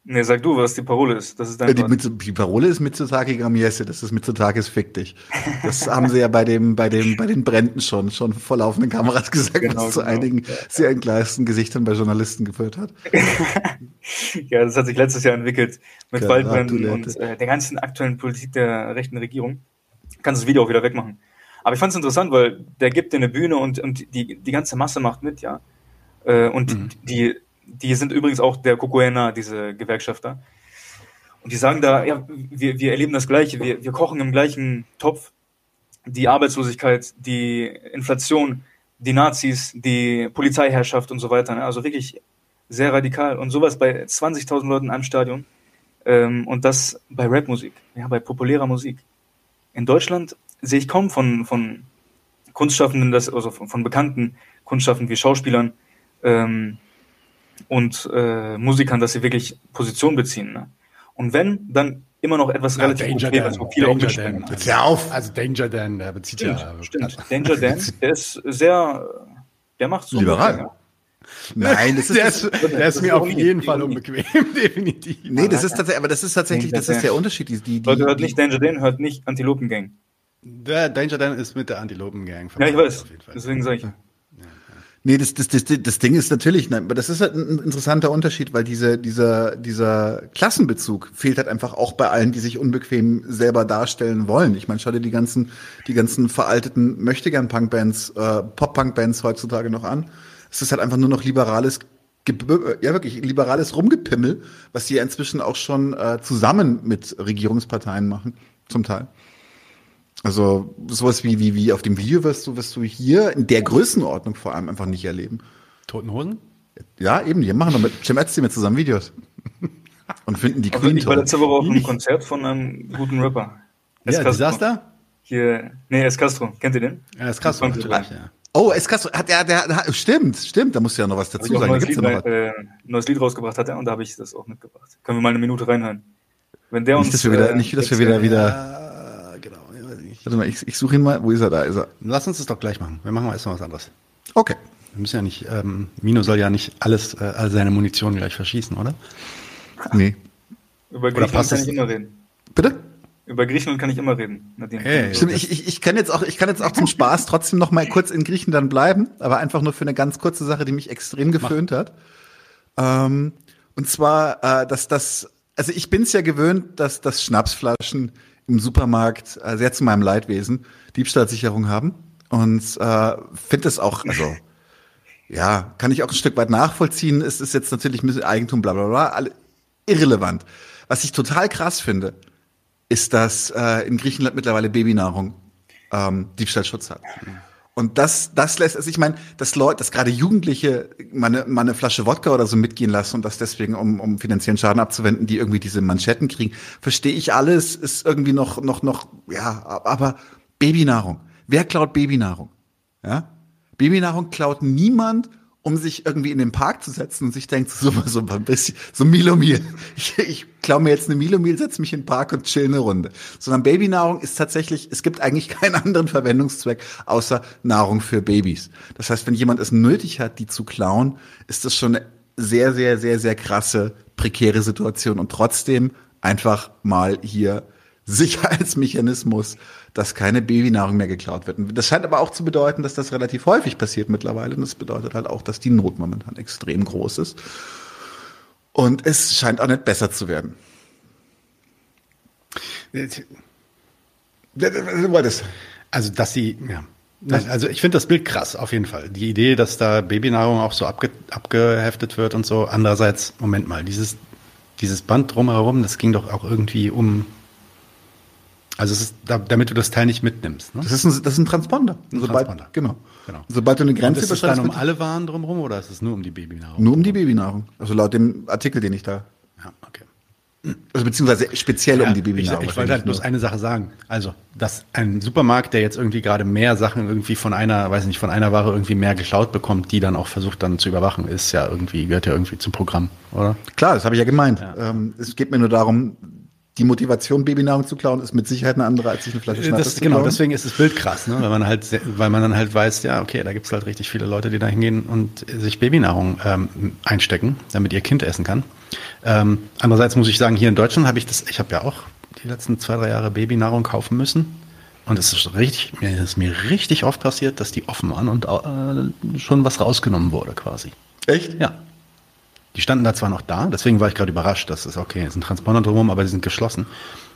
Ne, sag du, was die Parole ist. Das ist dein die, die Parole ist Mitsotakis Gamiesse, das ist Mitsotakis Fick dich. Das haben sie ja bei dem, bei dem, bei den Bränden schon, schon vor laufenden Kameras gesagt, genau, was genau. zu einigen ja. sehr entgleisten Gesichtern bei Journalisten geführt hat. Ja, das hat sich letztes Jahr entwickelt mit genau, Waldbränden und äh, der ganzen aktuellen Politik der rechten Regierung. Kannst das Video auch wieder wegmachen. Aber ich fand es interessant, weil der gibt dir eine Bühne und, und die, die ganze Masse macht mit, ja. Äh, und mhm. die, Die sind übrigens auch der Kokoena, diese Gewerkschafter. Und die sagen da, ja, wir, wir erleben das Gleiche, wir, wir kochen im gleichen Topf. Die Arbeitslosigkeit, die Inflation, die Nazis, die Polizeiherrschaft und so weiter. Ne? Also wirklich sehr radikal. Und sowas bei zwanzigtausend Leuten in einem Stadion. Ähm, und das bei Rapmusik, ja, bei populärer Musik. In Deutschland sehe ich kaum von, von Kunstschaffenden, das, also von, von bekannten Kunstschaffenden wie Schauspielern, ähm, und äh, Musikern, dass sie wirklich Position beziehen. Ne? Und wenn, dann immer noch etwas ja, relativ Populäres, wo viele auch mitspielen. Jetzt hör auf! Also Danger Dan, der bezieht stimmt, ja... Stimmt. Danger Dan, der ist sehr... Der macht so... Liberal. Ja. Nein, das ist, der ist, der ist mir auf jeden Fall unbequem, definitiv. Nee, das ist tatsächlich, aber das ist tatsächlich, das ist der Unterschied. Die, die, die, Leute, hört nicht Danger Dan, hört nicht Antilopen Gang. Der Danger Dan ist mit der Antilopen Gang. Ja, ich weiß, deswegen sage ich... Nee, das, das, das, das Ding ist natürlich, nein, aber das ist halt ein interessanter Unterschied, weil diese, dieser, dieser Klassenbezug fehlt halt einfach auch bei allen, die sich unbequem selber darstellen wollen. Ich meine, schau dir die ganzen, die ganzen veralteten Möchtegern-Punk-Bands, äh, Pop-Punk-Bands heutzutage noch an. Es ist halt einfach nur noch liberales, ja wirklich, liberales Rumgepimmel, was die ja inzwischen auch schon äh, zusammen mit Regierungsparteien machen, zum Teil. Also sowas wie, wie, wie auf dem Video wirst du, wirst du hier in der Größenordnung vor allem einfach nicht erleben. Toten Hosen? Ja, eben, die machen doch mit Cem Özdemir mit zusammen Videos. Und finden die Queen toll. Ich war letzte Woche auf einem Konzert von einem guten Rapper. S. Ja, Castro. Du saß da? Hier, nee, S. Castro. Kennt ihr den? Ja, S. Castro natürlich, ja. Oh, S. Castro, hat er, der, der, stimmt, stimmt, da musst du ja noch was dazu sagen. Ein neues, Lied, ja noch äh, neues Lied rausgebracht hat er und da habe ich das auch mitgebracht. Können wir mal eine Minute reinhören. Wenn der nicht, uns, dass wir wieder, äh, nicht, dass wir wieder, wieder... Warte mal, ich, ich suche ihn mal. Wo ist er? Da ist er. Lass uns das doch gleich machen. Wir machen mal erstmal was anderes. Okay. Wir müssen ja nicht, ähm, Mino soll ja nicht alles, äh, all seine Munition gleich verschießen, oder? Nee. Über Griechenland kann das? ich immer reden. Bitte? Über Griechenland kann ich immer reden. Hey, stimmt, ich, ich, ich kann jetzt auch, ich kann jetzt auch zum Spaß trotzdem noch mal kurz in Griechenland bleiben, aber einfach nur für eine ganz kurze Sache, die mich extrem geföhnt hat. Ähm, und zwar, äh, dass das, also ich bin's ja gewöhnt, dass das Schnapsflaschen im Supermarkt, äh, sehr zu meinem Leidwesen, Diebstahlsicherung haben. Und äh, finde es auch, also ja, kann ich auch ein Stück weit nachvollziehen. Es ist jetzt natürlich ein bisschen Eigentum, bla bla bla, alle irrelevant. Was ich total krass finde, ist, dass äh, in Griechenland mittlerweile Babynahrung ähm, Diebstahlschutz hat. Und das, das lässt, also ich meine, dass Leute, dass gerade Jugendliche mal eine, mal eine Flasche Wodka oder so mitgehen lassen und das deswegen, um, um finanziellen Schaden abzuwenden, die irgendwie diese Manschetten kriegen, verstehe ich alles, ist irgendwie noch, noch, noch, ja, aber Babynahrung. Wer klaut Babynahrung? Ja? Babynahrung klaut niemand, um sich irgendwie in den Park zu setzen und sich denkt, so, so ein bisschen, so Milomil. Ich, ich klaue mir jetzt eine Milomil, setze mich in den Park und chill eine Runde. Sondern Babynahrung ist tatsächlich, es gibt eigentlich keinen anderen Verwendungszweck, außer Nahrung für Babys. Das heißt, wenn jemand es nötig hat, die zu klauen, ist das schon eine sehr, sehr, sehr, sehr krasse, prekäre Situation. Und trotzdem einfach mal hier Sicherheitsmechanismus, dass keine Babynahrung mehr geklaut wird. Das scheint aber auch zu bedeuten, dass das relativ häufig passiert mittlerweile. Und das bedeutet halt auch, dass die Not momentan extrem groß ist. Und es scheint auch nicht besser zu werden. Also, dass sie, ja, Also ich finde das Bild krass, auf jeden Fall. Die Idee, dass da Babynahrung auch so abge, abgeheftet wird und so. Andererseits, Moment mal, dieses, dieses Band drumherum, das ging doch auch irgendwie um... Also es ist, damit du das Teil nicht mitnimmst. Ne? Das ist ein, das ist ein Transponder. Ein Sobald, Transponder. Genau. genau. Sobald du eine Grenze überschreitest. Ist es dann um alle Waren drumherum oder ist es nur um die Babynahrung? Nur um die Babynahrung. Also laut dem Artikel, den ich da... Ja, okay. Also beziehungsweise speziell ja, um die Babynahrung. Ich, ich wollte halt bloß eine Sache sagen. Also, dass ein Supermarkt, der jetzt irgendwie gerade mehr Sachen irgendwie von einer, weiß nicht, von einer Ware irgendwie mehr geklaut bekommt, die dann auch versucht dann zu überwachen, ist ja irgendwie, gehört ja irgendwie zum Programm, oder? Klar, das habe ich ja gemeint. Ja. Ähm, es geht mir nur darum, die Motivation, Babynahrung zu klauen, ist mit Sicherheit eine andere, als sich eine Flasche Schnaps zu klauen. Genau, deswegen ist das Bild krass, ne? Weil man halt, weil man dann halt weiß, ja, okay, da gibt es halt richtig viele Leute, die da hingehen und sich Babynahrung ähm, einstecken, damit ihr Kind essen kann. Ähm, andererseits muss ich sagen, hier in Deutschland habe ich das, ich habe ja auch die letzten zwei, drei Jahre Babynahrung kaufen müssen. Und es ist richtig, es ist mir richtig oft passiert, dass die offen waren und äh, schon was rausgenommen wurde quasi. Echt? Ja. Die standen da zwar noch da, deswegen war ich gerade überrascht, dass es okay, es ist ein Transponder drumherum, aber die sind geschlossen.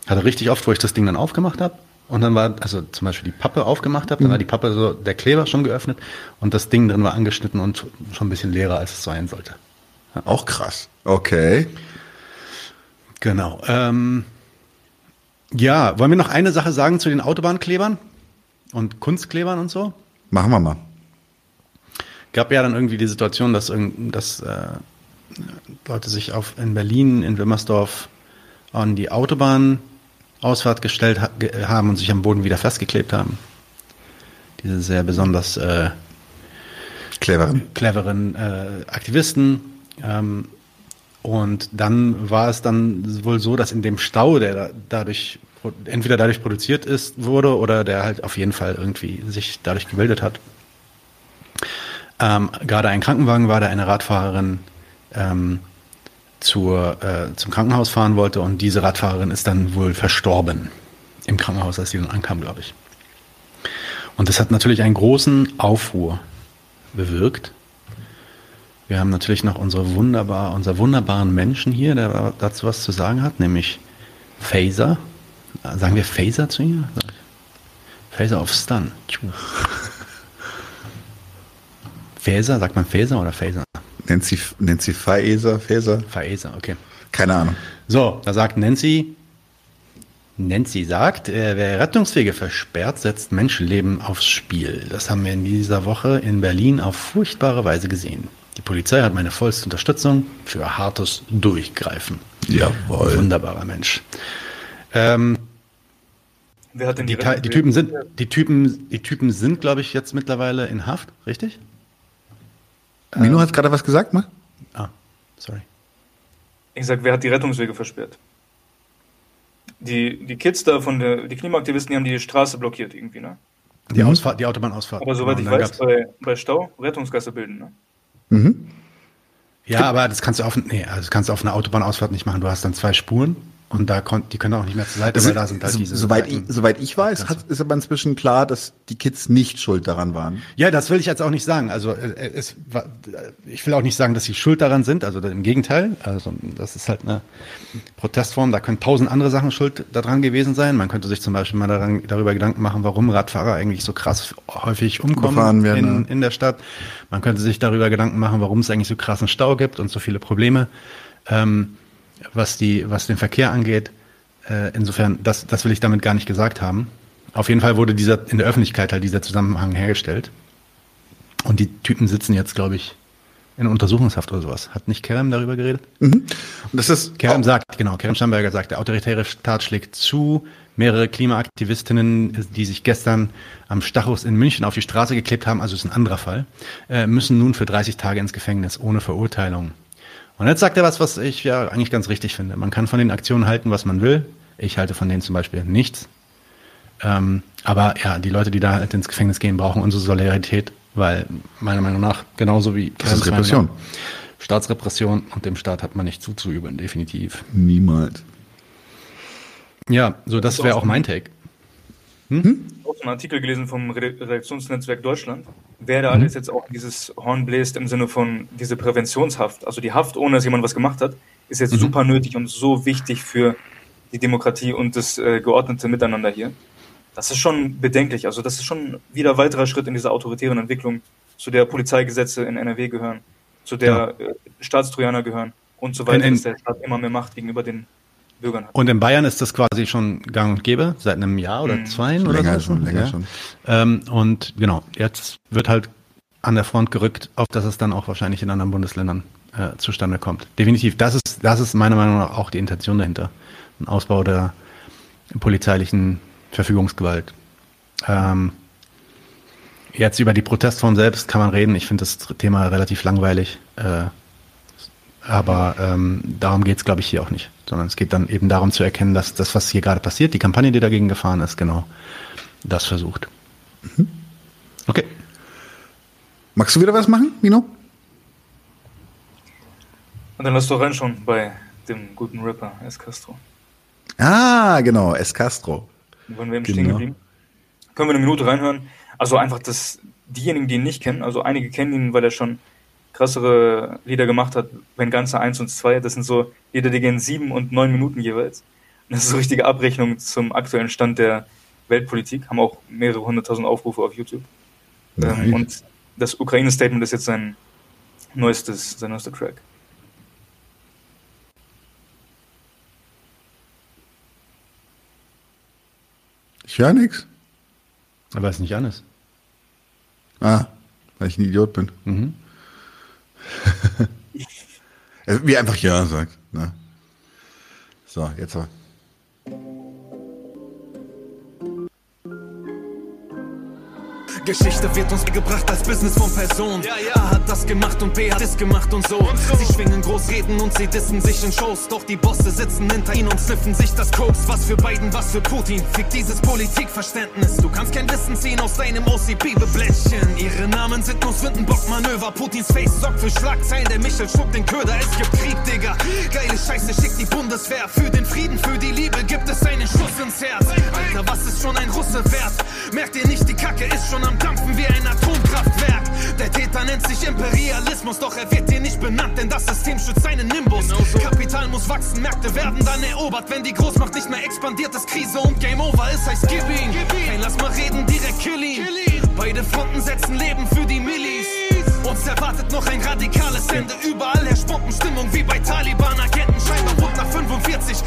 Hatte richtig oft, wo ich das Ding dann aufgemacht habe und dann war, also zum Beispiel die Pappe aufgemacht habe, dann war die Pappe so, der Kleber schon geöffnet und das Ding drin war angeschnitten und schon ein bisschen leerer, als es sein sollte. Ja. Auch krass. Okay. Genau. Ähm, ja, wollen wir noch eine Sache sagen zu den Autobahnklebern und Kunstklebern und so? Machen wir mal. Gab ja dann irgendwie die Situation, dass irgend, dass äh, Leute sich auf, in Berlin, in Wilmersdorf an die Autobahnausfahrt gestellt ha- ge- haben und sich am Boden wieder festgeklebt haben. Diese sehr besonders äh, cleveren, cleveren äh, Aktivisten. Ähm, und dann war es dann wohl so, dass in dem Stau, der da, dadurch entweder dadurch produziert ist, wurde oder der halt auf jeden Fall irgendwie sich dadurch gebildet hat. Ähm, gerade ein Krankenwagen war, der eine Radfahrerin Ähm, zur, äh, zum Krankenhaus fahren wollte und diese Radfahrerin ist dann wohl verstorben im Krankenhaus, als sie dann ankam, glaube ich. Und das hat natürlich einen großen Aufruhr bewirkt. Wir haben natürlich noch unsere wunderbar, unseren wunderbaren Menschen hier, der dazu was zu sagen hat, nämlich Faeser. Sagen wir Faeser zu ihr? Faeser of Stun. Faeser, sagt man Faeser oder Faeser? Nancy, Nancy Faeser, Faeser? Faeser, okay. Keine Ahnung. So, da sagt Nancy, Nancy sagt, äh, wer Rettungswege versperrt, setzt Menschenleben aufs Spiel. Das haben wir in dieser Woche in Berlin auf furchtbare Weise gesehen. Die Polizei hat meine vollste Unterstützung für hartes Durchgreifen. Jawohl. Wunderbarer Mensch. Ähm, wer hat denn die, die, die Typen sind, die Typen, die Typen sind, glaube ich, jetzt mittlerweile in Haft, richtig? Mino ähm, hat gerade was gesagt, ne? Ah, sorry. Ich sag, wer hat die Rettungswege versperrt? Die, die Kids da von der, die Klimaaktivisten, die haben die Straße blockiert irgendwie, ne? Die Ausfahrt, die Autobahnausfahrt. Aber soweit genau, ich weiß, bei, bei Stau Rettungsgasse bilden, ne? Mhm. Ja, aber das kannst du auf, nee, also das kannst du auf einer Autobahnausfahrt nicht machen. Du hast dann zwei Spuren und da kon, die können auch nicht mehr zur Seite, weil da sind halt so, diese. Soweit ich, soweit ich weiß, hat, ist aber inzwischen klar, dass die Kids nicht schuld daran waren. Ja, das will ich jetzt auch nicht sagen. Also es, ich will auch nicht sagen, dass sie schuld daran sind. Also im Gegenteil. Also das ist halt eine Protestform. Da können tausend andere Sachen schuld daran gewesen sein. Man könnte sich zum Beispiel mal daran, darüber Gedanken machen, warum Radfahrer eigentlich so krass häufig umkommen werden, in, ne? in der Stadt. Man könnte sich darüber Gedanken machen, warum es eigentlich so krassen Stau gibt und so viele Probleme. Ähm, was die, was den Verkehr angeht. Äh, insofern, das, das will ich damit gar nicht gesagt haben. Auf jeden Fall wurde dieser, in der Öffentlichkeit halt dieser Zusammenhang hergestellt. Und die Typen sitzen jetzt, glaube ich, in Untersuchungshaft oder sowas. Hat nicht Kerem darüber geredet? Mhm. Das ist Kerem sagt, genau, Kerem Schamberger sagt, der autoritäre Staat schlägt zu. Mehrere Klimaaktivistinnen, die sich gestern am Stachus in München auf die Straße geklebt haben, also ist ein anderer Fall, äh, müssen nun für dreißig Tage ins Gefängnis ohne Verurteilung. Und jetzt sagt er was, was ich ja eigentlich ganz richtig finde. Man kann von den Aktionen halten, was man will. Ich halte von denen zum Beispiel nichts. Ähm, aber ja, die Leute, die da halt ins Gefängnis gehen, brauchen unsere Solidarität, weil meiner Meinung nach, genauso wie das ist Repression. Staatsrepression und dem Staat hat man nicht zuzuüben, definitiv. Niemals. Ja, so das wäre auch mein Take. Hm? Hm? Ich habe auch einen Artikel gelesen vom Redaktionsnetzwerk Deutschland, wer da alles jetzt auch dieses Horn bläst im Sinne von diese Präventionshaft, also die Haft, ohne dass jemand was gemacht hat, ist jetzt mhm. super nötig und so wichtig für die Demokratie und das äh, geordnete Miteinander hier. Das ist schon bedenklich. Also das ist schon wieder ein weiterer Schritt in dieser autoritären Entwicklung, zu der Polizeigesetze in N R W gehören, zu der ja. Staatstrojaner gehören und so weiter, dass der Staat immer mehr Macht gegenüber den Bürgern hat. Und in Bayern ist das quasi schon gang und gäbe, seit einem Jahr oder mhm. zwei oder länger so. Schon, länger ja. schon. Ähm, und genau, jetzt wird halt an der Front gerückt, auf dass es dann auch wahrscheinlich in anderen Bundesländern äh, zustande kommt. Definitiv, das ist, das ist meiner Meinung nach auch die Intention dahinter. Ein Ausbau der polizeilichen Verfügungsgewalt. Ähm, jetzt über die Protestform selbst kann man reden. Ich finde das Thema relativ langweilig. Äh, aber ähm, darum geht es, glaube ich, hier auch nicht. Sondern es geht dann eben darum zu erkennen, dass das, was hier gerade passiert, die Kampagne, die dagegen gefahren ist, genau das versucht. Mhm. Okay. Magst du wieder was machen, Mino? Und dann lass doch reinschauen bei dem guten Rapper S. Castro. Ah, genau, S. Castro. Wollen wir eben stehen geblieben? Können wir eine Minute reinhören? Also einfach, dass diejenigen, die ihn nicht kennen, also einige kennen ihn, weil er schon krassere Lieder gemacht hat, wenn ganze eins und zwei, das sind so Lieder, die gehen sieben und neun Minuten jeweils. Und das ist so eine richtige Abrechnung zum aktuellen Stand der Weltpolitik. Haben auch mehrere hunderttausend Aufrufe auf YouTube. Nein. Und das Ukraine-Statement ist jetzt sein neuestes, sein neuester Track. Ich höre nichts. Aber es ist nicht anders. Ah, weil ich ein Idiot bin. Mhm. Wie einfach ja sagt. Ne? So, jetzt aber. Geschichte wird uns gebracht als Business von Personen. Ja, ja. A hat das gemacht und B hat es gemacht und so. und so. Sie schwingen Großreden und sie dissen sich in Shows. Doch die Bosse sitzen hinter ihnen und sniffen sich das Koks. Was für Biden, was für Putin. Fick dieses Politikverständnis. Du kannst kein Wissen ziehen aus deinem O C B-Blättchen. Ihre Namen sind nur Swindenbock-Manöver. Putins Face sorgt für Schlagzeilen. Der Michel schubt den Köder. Es gibt Krieg, Digga. Geile Scheiße schickt die Bundeswehr. Für den Frieden, für die Liebe gibt es einen Schuss ins Herz. Alter, was ist schon ein Russe wert? Merkt ihr nicht, die Kacke ist schon am Dampfen wie ein Atomkraftwerk. Der Täter nennt sich Imperialismus, doch er wird hier nicht benannt, denn das System schützt seinen Nimbus. Genau so. Kapital muss wachsen, Märkte werden dann erobert. Wenn die Großmacht nicht mehr expandiert, ist Krise und Game Over ist, heißt gib ihn. Kein lass mal reden, direkt kill ihn. Kill ihn. Beide Fronten setzen Leben für die Millis. Uns erwartet noch ein radikales Ende. Überall herrscht Bombenstimmung wie bei Taliban-Agenten. Scheinbar unter fünfundvierzig.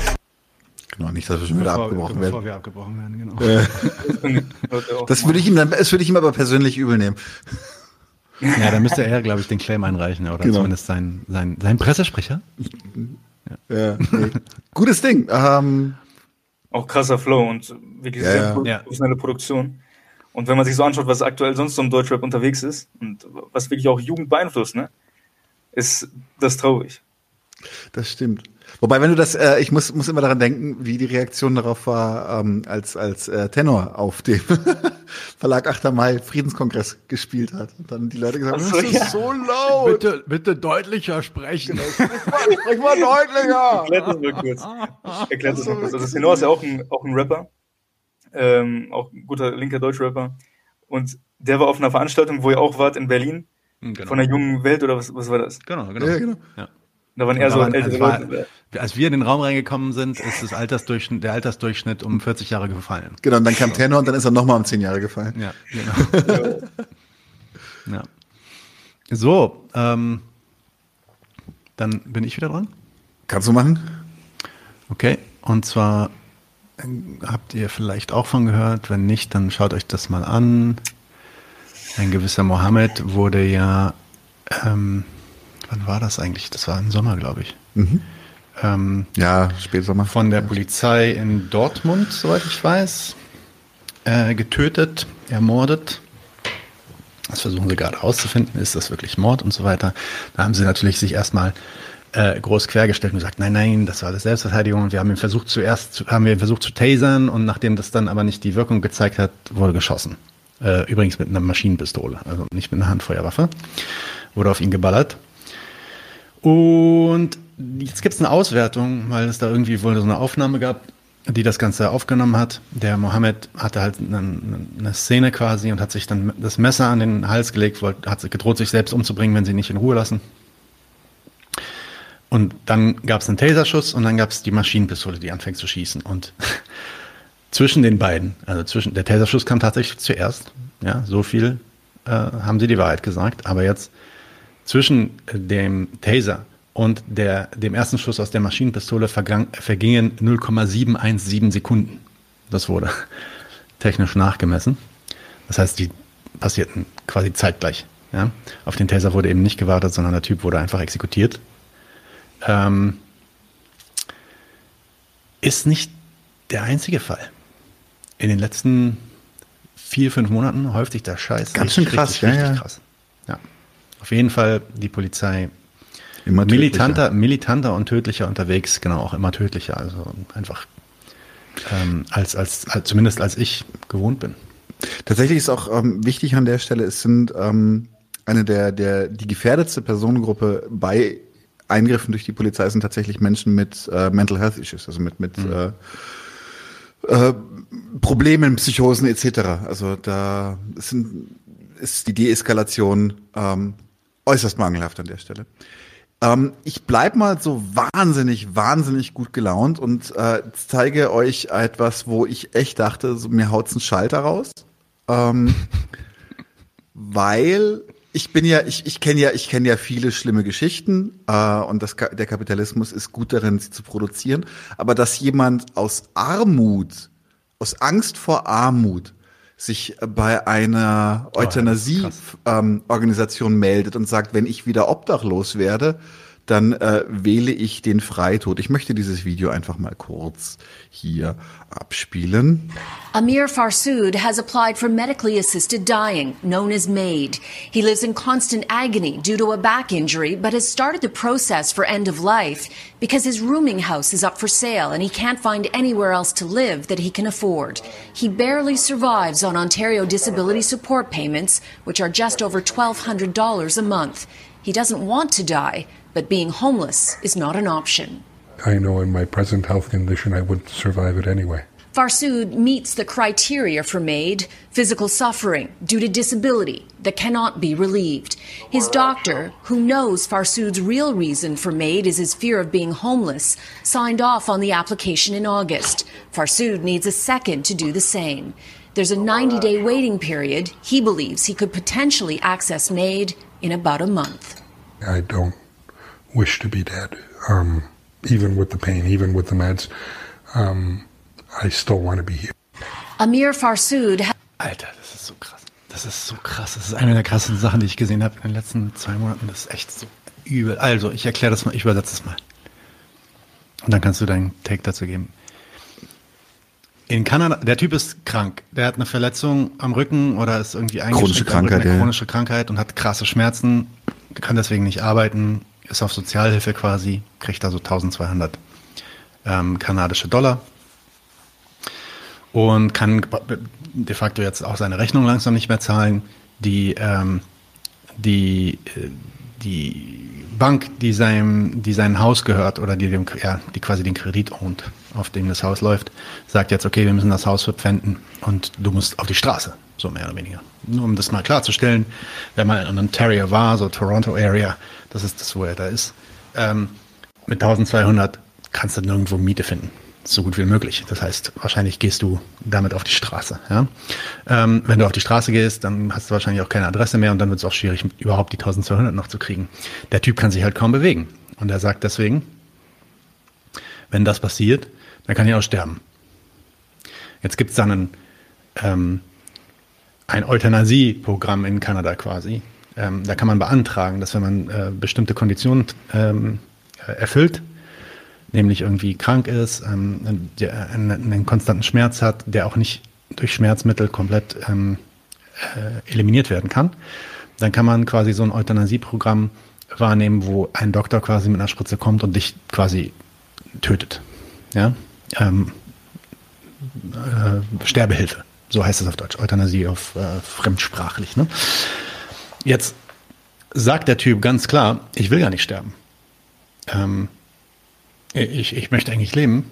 Genau, nicht, dass wir schon wieder bevor, abgebrochen bevor werden. Bevor wir abgebrochen werden, genau. Das würde ich ihm dann, das würde ich ihm aber persönlich übel nehmen. Ja, da müsste er, glaube ich, den Claim einreichen, oder genau. Zumindest sein, sein, sein Pressesprecher. Ja. Ja, nee. Gutes Ding. Ähm, Auch krasser Flow und wirklich ja, sehr ja. professionelle Produktion. Und wenn man sich so anschaut, was aktuell sonst so im Deutschrap unterwegs ist und was wirklich auch Jugend beeinflusst, ne, ist das traurig. Das stimmt. Wobei, wenn du das, äh, ich muss, muss immer daran denken, wie die Reaktion darauf war, ähm, als, als äh, Tenor auf dem Verlag achter Mai Friedenskongress gespielt hat. Und dann die Leute gesagt haben, also, das ja. ist so laut. Bitte, bitte deutlicher sprechen. Sprich mal deutlicher. Ich erkläre das mal kurz. Ich erkläre das mal kurz. Also Tenor ist ja auch ein, auch ein Rapper, ähm, auch ein guter linker Deutschrapper. Und der war auf einer Veranstaltung, wo ihr auch wart, in Berlin, genau. Von der jungen Welt oder was, was war das? Genau, genau. Ja, genau. Ja. Da waren eher so waren, ältere also Leute. War, als wir in den Raum reingekommen sind, ist das Altersdurchschnitt, der Altersdurchschnitt um vierzig Jahre gefallen. Genau, und dann kam Tenor und dann ist er nochmal um zehn Jahre gefallen. Ja, genau. ja. So, ähm, dann bin ich wieder dran. Kannst du machen. Okay, und zwar habt ihr vielleicht auch von gehört, wenn nicht, dann schaut euch das mal an. Ein gewisser Mohammed wurde ja... Ähm, Wann war das eigentlich? Das war im Sommer, glaube ich. Mhm. Ähm, ja, Spätsommer. Von der Polizei in Dortmund, soweit ich weiß, äh, getötet, ermordet. Das versuchen sie gerade auszufinden. Ist das wirklich Mord und so weiter? Da haben sie natürlich sich erstmal äh, groß quergestellt und gesagt, nein, nein, das war alles Selbstverteidigung. Und wir haben ihn versucht zuerst, zu, haben wir ihn versucht zu tasern und nachdem das dann aber nicht die Wirkung gezeigt hat, wurde geschossen. Äh, übrigens mit einer Maschinenpistole, also nicht mit einer Handfeuerwaffe. Wurde auf ihn geballert. Und jetzt gibt es eine Auswertung, weil es da irgendwie wohl so eine Aufnahme gab, die das Ganze aufgenommen hat. Der Mohammed hatte halt eine, eine Szene quasi und hat sich dann das Messer an den Hals gelegt, wollte, hat gedroht, sich selbst umzubringen, wenn sie ihn nicht in Ruhe lassen. Und dann gab es einen Taserschuss und dann gab es die Maschinenpistole, die anfängt zu schießen. Und zwischen den beiden, also zwischen, der Täterschluss kam tatsächlich zuerst, ja, so viel äh, haben sie die Wahrheit gesagt, aber jetzt zwischen dem Taser und der, dem ersten Schuss aus der Maschinenpistole vergang, vergingen null Komma sieben eins sieben Sekunden. Das wurde technisch nachgemessen. Das heißt, die passierten quasi zeitgleich. Ja? Auf den Taser wurde eben nicht gewartet, sondern der Typ wurde einfach exekutiert. Ähm, ist nicht der einzige Fall. In den letzten vier, fünf Monaten häuft sich der Scheiß. Ganz schön krass, richtig, ja, richtig ja. krass. Ja. Auf jeden Fall die Polizei immer militanter, militanter und tödlicher unterwegs, genau, auch immer tödlicher, also einfach ähm, als, als, als zumindest als ich gewohnt bin. Tatsächlich ist auch ähm, wichtig an der Stelle, es sind ähm, eine der, der die gefährdetste Personengruppe bei Eingriffen durch die Polizei sind tatsächlich Menschen mit äh, Mental Health Issues, also mit, mit mhm. äh, äh, Problemen, Psychosen et cetera. Also da sind, ist die Deeskalation ähm, äußerst mangelhaft an der Stelle. Ähm, ich bleib mal so wahnsinnig, wahnsinnig gut gelaunt und äh, zeige euch etwas, wo ich echt dachte, so, mir haut's einen Schalter raus, ähm, weil ich bin ja, ich ich kenne ja, ich kenne ja viele schlimme Geschichten äh, und das, der Kapitalismus ist gut darin, sie zu produzieren. Aber dass jemand aus Armut, aus Angst vor Armut sich bei einer Euthanasie-Organisation ähm, meldet und sagt, wenn ich wieder obdachlos werde, dann äh, wähle ich den Freitod. Ich möchte dieses Video einfach mal kurz hier abspielen. Amir Farsood has applied for medically assisted dying, known as MAID. He lives in constant agony due to a back injury, but has started the process for end of life because his rooming house is up for sale and he can't find anywhere else to live that he can afford. He barely survives on Ontario disability support payments, which are just over twelve hundred dollars a month. He doesn't want to die, but being homeless is not an option. I know in my present health condition I wouldn't survive it anyway. Farsood meets the criteria for MAID, physical suffering due to disability that cannot be relieved. His doctor, who knows Farsood's real reason for MAID is his fear of being homeless, signed off on the application in August. Farsood needs a second to do the same. There's a ninety-day waiting period. He believes he could potentially access MAID in about a month. I don't wish to be dead, um, even with the pain, even with the meds. Um, I still want to be here. Amir Farsood. Alter, das ist so krass. Das ist so krass. Das ist eine der krassesten Sachen, die ich gesehen habe in den letzten zwei Monaten. Das ist echt so übel. Also, ich erkläre das mal, ich übersetze es mal. Und dann kannst du deinen Take dazu geben. In Kanada, der Typ ist krank. Der hat eine Verletzung am Rücken oder ist irgendwie eingeschränkt. Chronische Krankheit, ja. Chronische Krankheit und hat krasse Schmerzen, kann deswegen nicht arbeiten, ist auf Sozialhilfe quasi, kriegt da so zwölfhundert ähm, kanadische Dollar und kann de facto jetzt auch seine Rechnung langsam nicht mehr zahlen. Die, ähm, die, äh, die Bank, die seinem, die seinem Haus gehört oder die, dem, ja, die quasi den Kredit ownt, auf dem das Haus läuft, sagt jetzt, okay, wir müssen das Haus verpfänden und du musst auf die Straße, so mehr oder weniger. Nur um das mal klarzustellen, wenn man in Ontario war, so Toronto Area, das ist das, wo er da ist, ähm, mit zwölfhundert kannst du nirgendwo Miete finden, so gut wie möglich. Das heißt, wahrscheinlich gehst du damit auf die Straße. Ja? Ähm, wenn du auf die Straße gehst, dann hast du wahrscheinlich auch keine Adresse mehr und dann wird es auch schwierig, überhaupt die zwölfhundert noch zu kriegen. Der Typ kann sich halt kaum bewegen. Und er sagt deswegen, wenn das passiert, dann kann ich auch sterben. Jetzt gibt es dann ein, ähm, ein Euthanasie-Programm in Kanada quasi. Ähm, da kann man beantragen, dass wenn man äh, bestimmte Konditionen ähm, erfüllt, nämlich irgendwie krank ist, ähm, der einen, einen konstanten Schmerz hat, der auch nicht durch Schmerzmittel komplett ähm, äh, eliminiert werden kann, dann kann man quasi so ein Euthanasie-Programm wahrnehmen, wo ein Doktor quasi mit einer Spritze kommt und dich quasi tötet. Ja? Ähm, äh, Sterbehilfe, so heißt es auf Deutsch, Euthanasie auf äh, fremdsprachlich. Ne? Jetzt sagt der Typ ganz klar, ich will gar nicht sterben. Ähm, Ich, ich möchte eigentlich leben,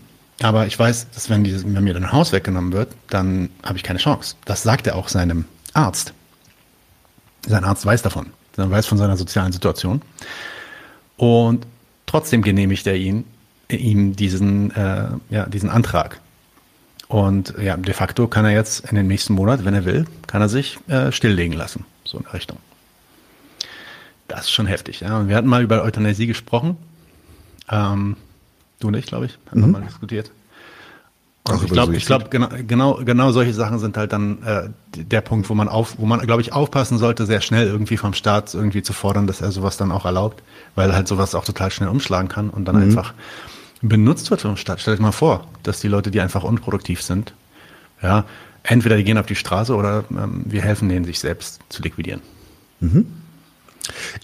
aber ich weiß, dass wenn, dieses, wenn mir dann ein Haus weggenommen wird, dann habe ich keine Chance. Das sagt er auch seinem Arzt. Sein Arzt weiß davon. Er weiß von seiner sozialen Situation. Und trotzdem genehmigt er ihn, ihm diesen, äh, ja, diesen Antrag. Und ja, de facto kann er jetzt in den nächsten Monat, wenn er will, kann er sich äh, stilllegen lassen, so in der Richtung. Das ist schon heftig. Ja? Und wir hatten mal über Euthanasie gesprochen. Ähm, du und ich, glaube ich, haben mhm. mal diskutiert. Also ich glaube, ich glaub, genau, genau, genau solche Sachen sind halt dann äh, der Punkt, wo man, auf, wo man, glaube ich, aufpassen sollte, sehr schnell irgendwie vom Staat irgendwie zu fordern, dass er sowas dann auch erlaubt, weil halt sowas auch total schnell umschlagen kann und dann mhm. einfach benutzt wird vom Staat. Stell dir mal vor, dass die Leute, die einfach unproduktiv sind, ja, entweder die gehen auf die Straße oder ähm, wir helfen denen, sich selbst zu liquidieren. Mhm.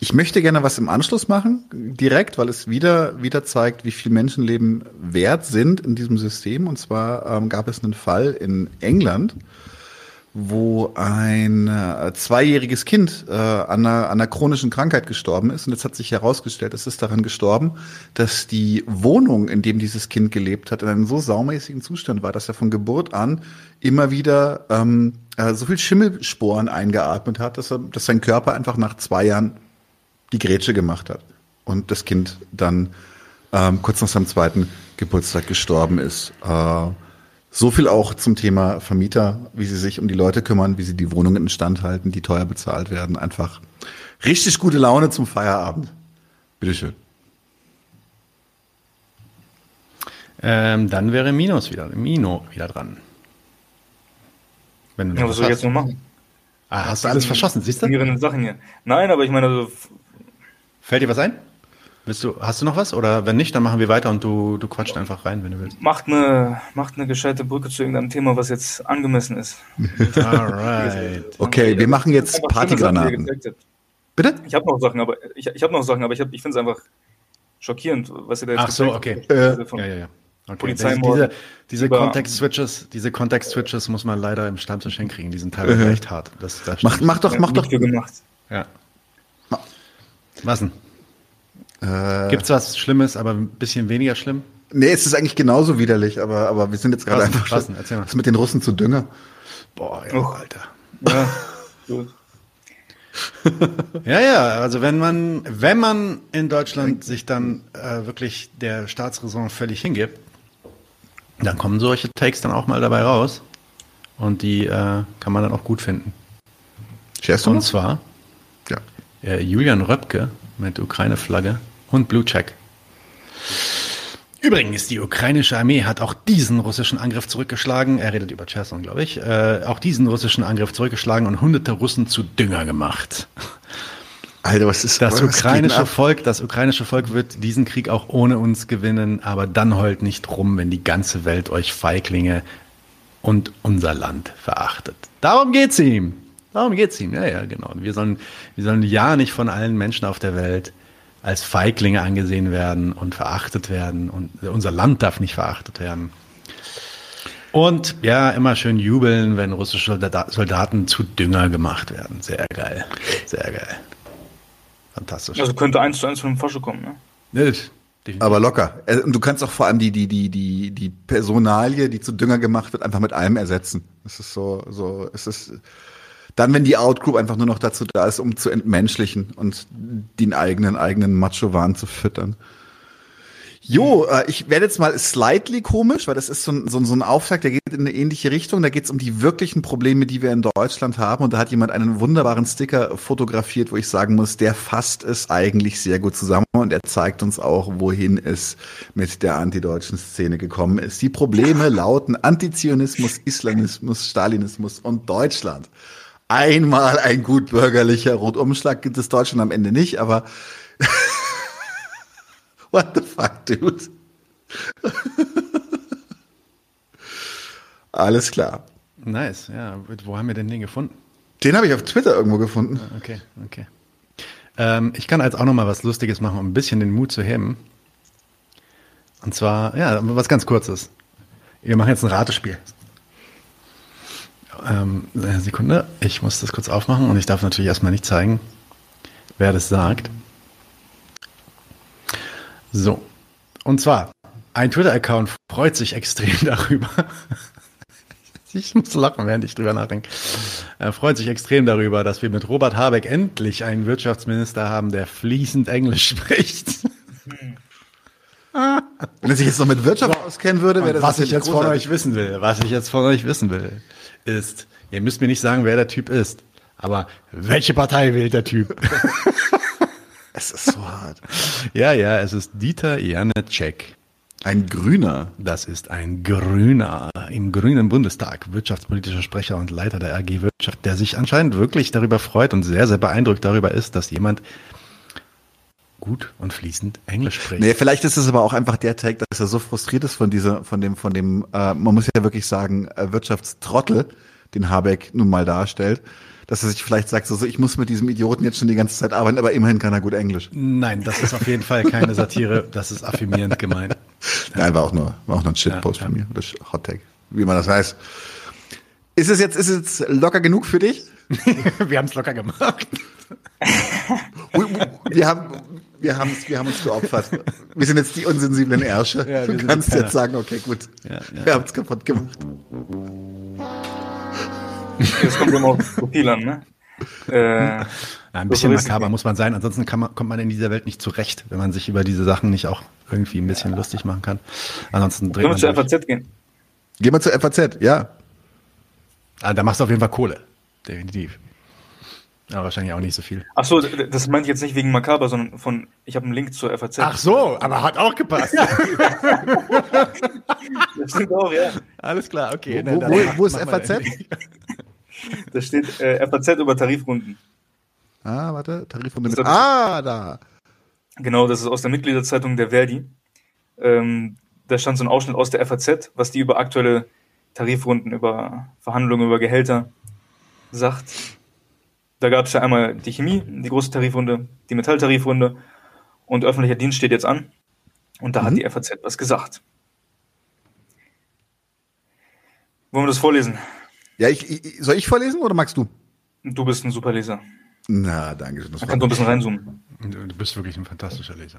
Ich möchte gerne was im Anschluss machen, direkt, weil es wieder, wieder zeigt, wie viel Menschenleben wert sind in diesem System. Und zwar ähm, gab es einen Fall in England, wo ein äh, zweijähriges Kind äh, an, einer, an einer chronischen Krankheit gestorben ist. Und jetzt hat sich herausgestellt, es ist daran gestorben, dass die Wohnung, in dem dieses Kind gelebt hat, in einem so saumäßigen Zustand war, dass er von Geburt an immer wieder ähm, äh, so viel Schimmelsporen eingeatmet hat, dass, er, dass sein Körper einfach nach zwei Jahren die Grätsche gemacht hat. Und das Kind dann ähm, kurz nach seinem zweiten Geburtstag gestorben ist. Äh, So viel auch zum Thema Vermieter, wie sie sich um die Leute kümmern, wie sie die Wohnungen instand halten, die teuer bezahlt werden. Einfach richtig gute Laune zum Feierabend. Bitteschön. Ähm, dann wäre Minos wieder, Mino wieder dran. Wenn du ja, was soll ich jetzt noch machen? Ah, hast du alles verschossen, siehst du? Sachen hier. Nein, aber ich meine... Also fällt dir was ein? Willst du, hast du noch was? Oder wenn nicht, dann machen wir weiter und du, du quatscht einfach rein, wenn du willst. Macht eine, macht eine gescheite Brücke zu irgendeinem Thema, was jetzt angemessen ist. Alright. Okay, wir machen jetzt Partygranaten. Bitte? Ich habe noch Sachen, aber ich, ich habe noch Sachen, aber ich, ich finde es einfach schockierend, was ihr da jetzt Ach so, okay. Äh, ja, ja, ja. Okay. Polizeimord. Diese, diese Context-Switches, diese Context-Switches muss man leider im Stammtisch hinkriegen. Die sind teilweise echt hart. Das, das mach, mach doch, mach doch. Gemacht. Ja. Was denn? Äh, Gibt es was Schlimmes, aber ein bisschen weniger schlimm? Nee, es ist eigentlich genauso widerlich, aber, aber wir sind jetzt gerade einfach schon, was mit den Russen zu Dünger. Boah, ja, oh. Alter. Ja, gut. ja, ja, also wenn man, wenn man in Deutschland sich dann äh, wirklich der Staatsräson völlig hingibt, dann kommen solche Takes dann auch mal dabei raus und die äh, kann man dann auch gut finden. Scherst du Und noch? zwar ja. äh, Julian Röpke mit Ukraine-Flagge und Blue-Check. Übrigens, die ukrainische Armee hat auch diesen russischen Angriff zurückgeschlagen, er redet über Cherson, glaube ich, äh, auch diesen russischen Angriff zurückgeschlagen und hunderte Russen zu Dünger gemacht. Alter, was ist das? Ukrainische Volk, das ukrainische Volk wird diesen Krieg auch ohne uns gewinnen, aber dann heult nicht rum, wenn die ganze Welt euch Feiglinge und unser Land verachtet. Darum geht's ihm. Darum geht es ihm, ja, ja, genau. Wir sollen, wir sollen ja nicht von allen Menschen auf der Welt als Feiglinge angesehen werden und verachtet werden. Und unser Land darf nicht verachtet werden. Und ja, immer schön jubeln, wenn russische Soldaten zu Dünger gemacht werden. Sehr geil, sehr geil. Fantastisch. Also könnte eins zu eins von dem Forscher kommen, ne? Aber locker. Und du kannst auch vor allem die, die, die, die, die Personalie, die zu Dünger gemacht wird, einfach mit allem ersetzen. Es ist so, so, es ist... Dann, wenn die Outgroup einfach nur noch dazu da ist, um zu entmenschlichen und den eigenen, eigenen Macho-Wahn zu füttern. Jo, äh, ich werde jetzt mal slightly komisch, weil das ist so ein, so, so ein Auftrag, der geht in eine ähnliche Richtung. Da geht es um die wirklichen Probleme, die wir in Deutschland haben. Und da hat jemand einen wunderbaren Sticker fotografiert, wo ich sagen muss, der fasst es eigentlich sehr gut zusammen. Und er zeigt uns auch, wohin es mit der antideutschen Szene gekommen ist. Die Probleme lauten Antizionismus, Islamismus, Stalinismus und Deutschland. Einmal ein gut bürgerlicher Rundumschlag gibt es Deutschland am Ende nicht, aber what the fuck, dude? Alles klar. Nice, ja. Wo haben wir denn den gefunden? Den habe ich auf Twitter irgendwo gefunden. Okay, okay. Ähm, ich kann jetzt auch noch mal was Lustiges machen, um ein bisschen den Mut zu hemmen. Und zwar, ja, was ganz Kurzes. Wir machen jetzt ein Ratespiel. Ähm, Sekunde, ich muss das kurz aufmachen und ich darf natürlich erstmal nicht zeigen, wer das sagt. So, und zwar, ein Twitter-Account freut sich extrem darüber. Ich muss lachen, während ich drüber nachdenke. Er freut sich extrem darüber, dass wir mit Robert Habeck endlich einen Wirtschaftsminister haben, der fließend Englisch spricht. Wenn er sich jetzt noch mit Wirtschaft auskennen würde, wäre das was ich jetzt großartig. Von euch wissen will, was ich jetzt von euch wissen will, ist, ihr müsst mir nicht sagen, wer der Typ ist, aber welche Partei wählt der Typ? Es ist so hart. Ja, ja, es ist Dieter Janecek. Ein Grüner. Das ist ein Grüner im Grünen Bundestag, wirtschaftspolitischer Sprecher und Leiter der A G Wirtschaft, der sich anscheinend wirklich darüber freut und sehr, sehr beeindruckt darüber ist, dass jemand gut und fließend Englisch spricht. Nee, vielleicht ist es aber auch einfach der Take, dass er so frustriert ist von dieser, von dem, von dem, äh, man muss ja wirklich sagen, äh, Wirtschaftstrottel, den Habeck nun mal darstellt, dass er sich vielleicht sagt, so, so, ich muss mit diesem Idioten jetzt schon die ganze Zeit arbeiten, aber immerhin kann er gut Englisch. Nein, das ist auf jeden Fall keine Satire, das ist affirmierend gemeint. Nein, war auch nur, war auch nur ein Shitpost ja, ja. von mir, das Hot Take, wie man das heißt. Ist es jetzt, ist es locker genug für dich? Wir haben es locker gemacht. Wir haben, wir haben, wir haben uns geopfert. Wir sind jetzt die unsensiblen Ärsche. Ja, du kannst jetzt sagen, okay, gut. Ja, ja. Wir haben es kaputt gemacht. Das kommt immer auf das Profil an, ne? Äh, ein bisschen makaber muss man sein, ansonsten kann man, kommt man in dieser Welt nicht zurecht, wenn man sich über diese Sachen nicht auch irgendwie ein bisschen ja. lustig machen kann. Ansonsten dreht man. Gehen wir zur F A Z gehen. Gehen wir zur F A Z, ja. Ah, da machst du auf jeden Fall Kohle. Definitiv. Aber wahrscheinlich auch nicht so viel. Ach so, das meinte ich jetzt nicht wegen Makaber, sondern von, ich habe einen Link zur F A Z. Ach so, aber hat auch gepasst. Das stimmt auch, ja. Alles klar, okay. Wo, wo, wo, wo ist F A Z? Da steht äh, F A Z über Tarifrunden. Ah, warte, Tarifrunden. Mit, ah, da. Genau, das ist aus der Mitgliederzeitung der Verdi. Ähm, da stand so ein Ausschnitt aus der F A Z, was die über aktuelle Tarifrunden, über Verhandlungen, über Gehälter sagt. Da gab es ja einmal die Chemie, die große Tarifrunde, die Metalltarifrunde und öffentlicher Dienst steht jetzt an. Und da mhm. hat die F A Z was gesagt. Wollen wir das vorlesen? Ja, ich, ich, soll ich vorlesen oder magst du? Du bist ein super Leser. Na, danke schön. Man kann so ein bisschen reinzoomen. Du bist wirklich ein fantastischer Leser.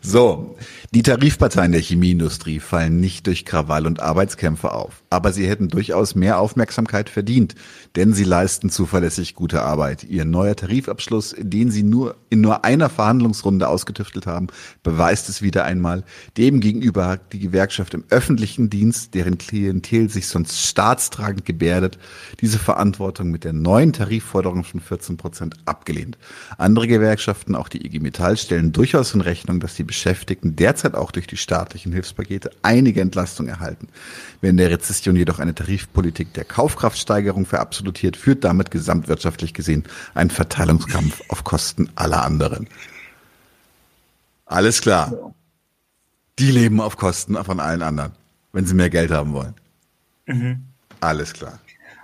So, die Tarifparteien der Chemieindustrie fallen nicht durch Krawall und Arbeitskämpfe auf. Aber sie hätten durchaus mehr Aufmerksamkeit verdient, denn sie leisten zuverlässig gute Arbeit. Ihr neuer Tarifabschluss, den sie nur in nur einer Verhandlungsrunde ausgetüftelt haben, beweist es wieder einmal. Demgegenüber hat die Gewerkschaft im öffentlichen Dienst, deren Klientel sich sonst staatstragend gebärdet, diese Verantwortung mit der neuen Tarifforderung von vierzehn Prozent abgelehnt. Andere Gewerkschaften, auch die I G Metall, stellen durchaus in Rechnung, dass die Beschäftigten derzeit auch durch die staatlichen Hilfspakete einige Entlastung erhalten. Wenn der Rezession jedoch eine Tarifpolitik der Kaufkraftsteigerung verabsolutiert, führt damit gesamtwirtschaftlich gesehen ein Verteilungskampf auf Kosten aller anderen. Alles klar. Die leben auf Kosten von allen anderen, wenn sie mehr Geld haben wollen. Mhm. Alles klar.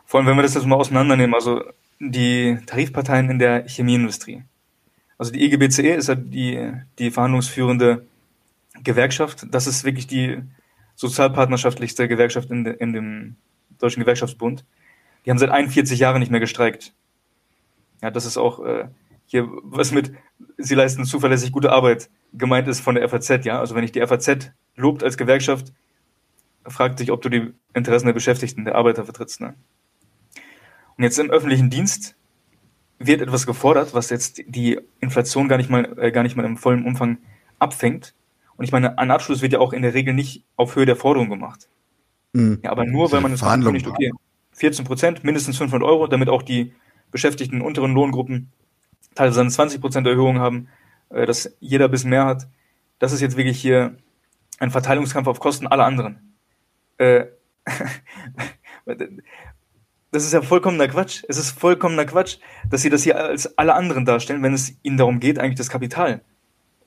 Vor allem, wenn wir das jetzt mal auseinandernehmen, also die Tarifparteien in der Chemieindustrie. Also die I G B C E ist ja die, die verhandlungsführende Gewerkschaft. Das ist wirklich die sozialpartnerschaftlichste Gewerkschaft in, de, in dem Deutschen Gewerkschaftsbund. Die haben seit einundvierzig Jahren nicht mehr gestreikt. Ja, das ist auch äh, hier, was mit sie leisten zuverlässig gute Arbeit gemeint ist von der F A Z. Ja? Also wenn ich die F A Z lobt als Gewerkschaft, fragt dich, ob du die Interessen der Beschäftigten, der Arbeiter vertrittst. Ne? Und jetzt im öffentlichen Dienst wird etwas gefordert, was jetzt die Inflation gar nicht mal, äh, gar nicht mal im vollen Umfang abfängt. Und ich meine, ein Abschluss wird ja auch in der Regel nicht auf Höhe der Forderung gemacht. Mhm. Ja, aber nur, weil man es nicht okay, vierzehn Prozent, mindestens fünfhundert Euro, damit auch die beschäftigten unteren Lohngruppen teilweise eine zwanzig Prozent Erhöhung haben, äh, dass jeder ein bisschen mehr hat. Das ist jetzt wirklich hier ein Verteilungskampf auf Kosten aller anderen. Äh, Das ist ja vollkommener Quatsch. Es ist vollkommener Quatsch, dass sie das hier als alle anderen darstellen, wenn es ihnen darum geht, eigentlich das Kapital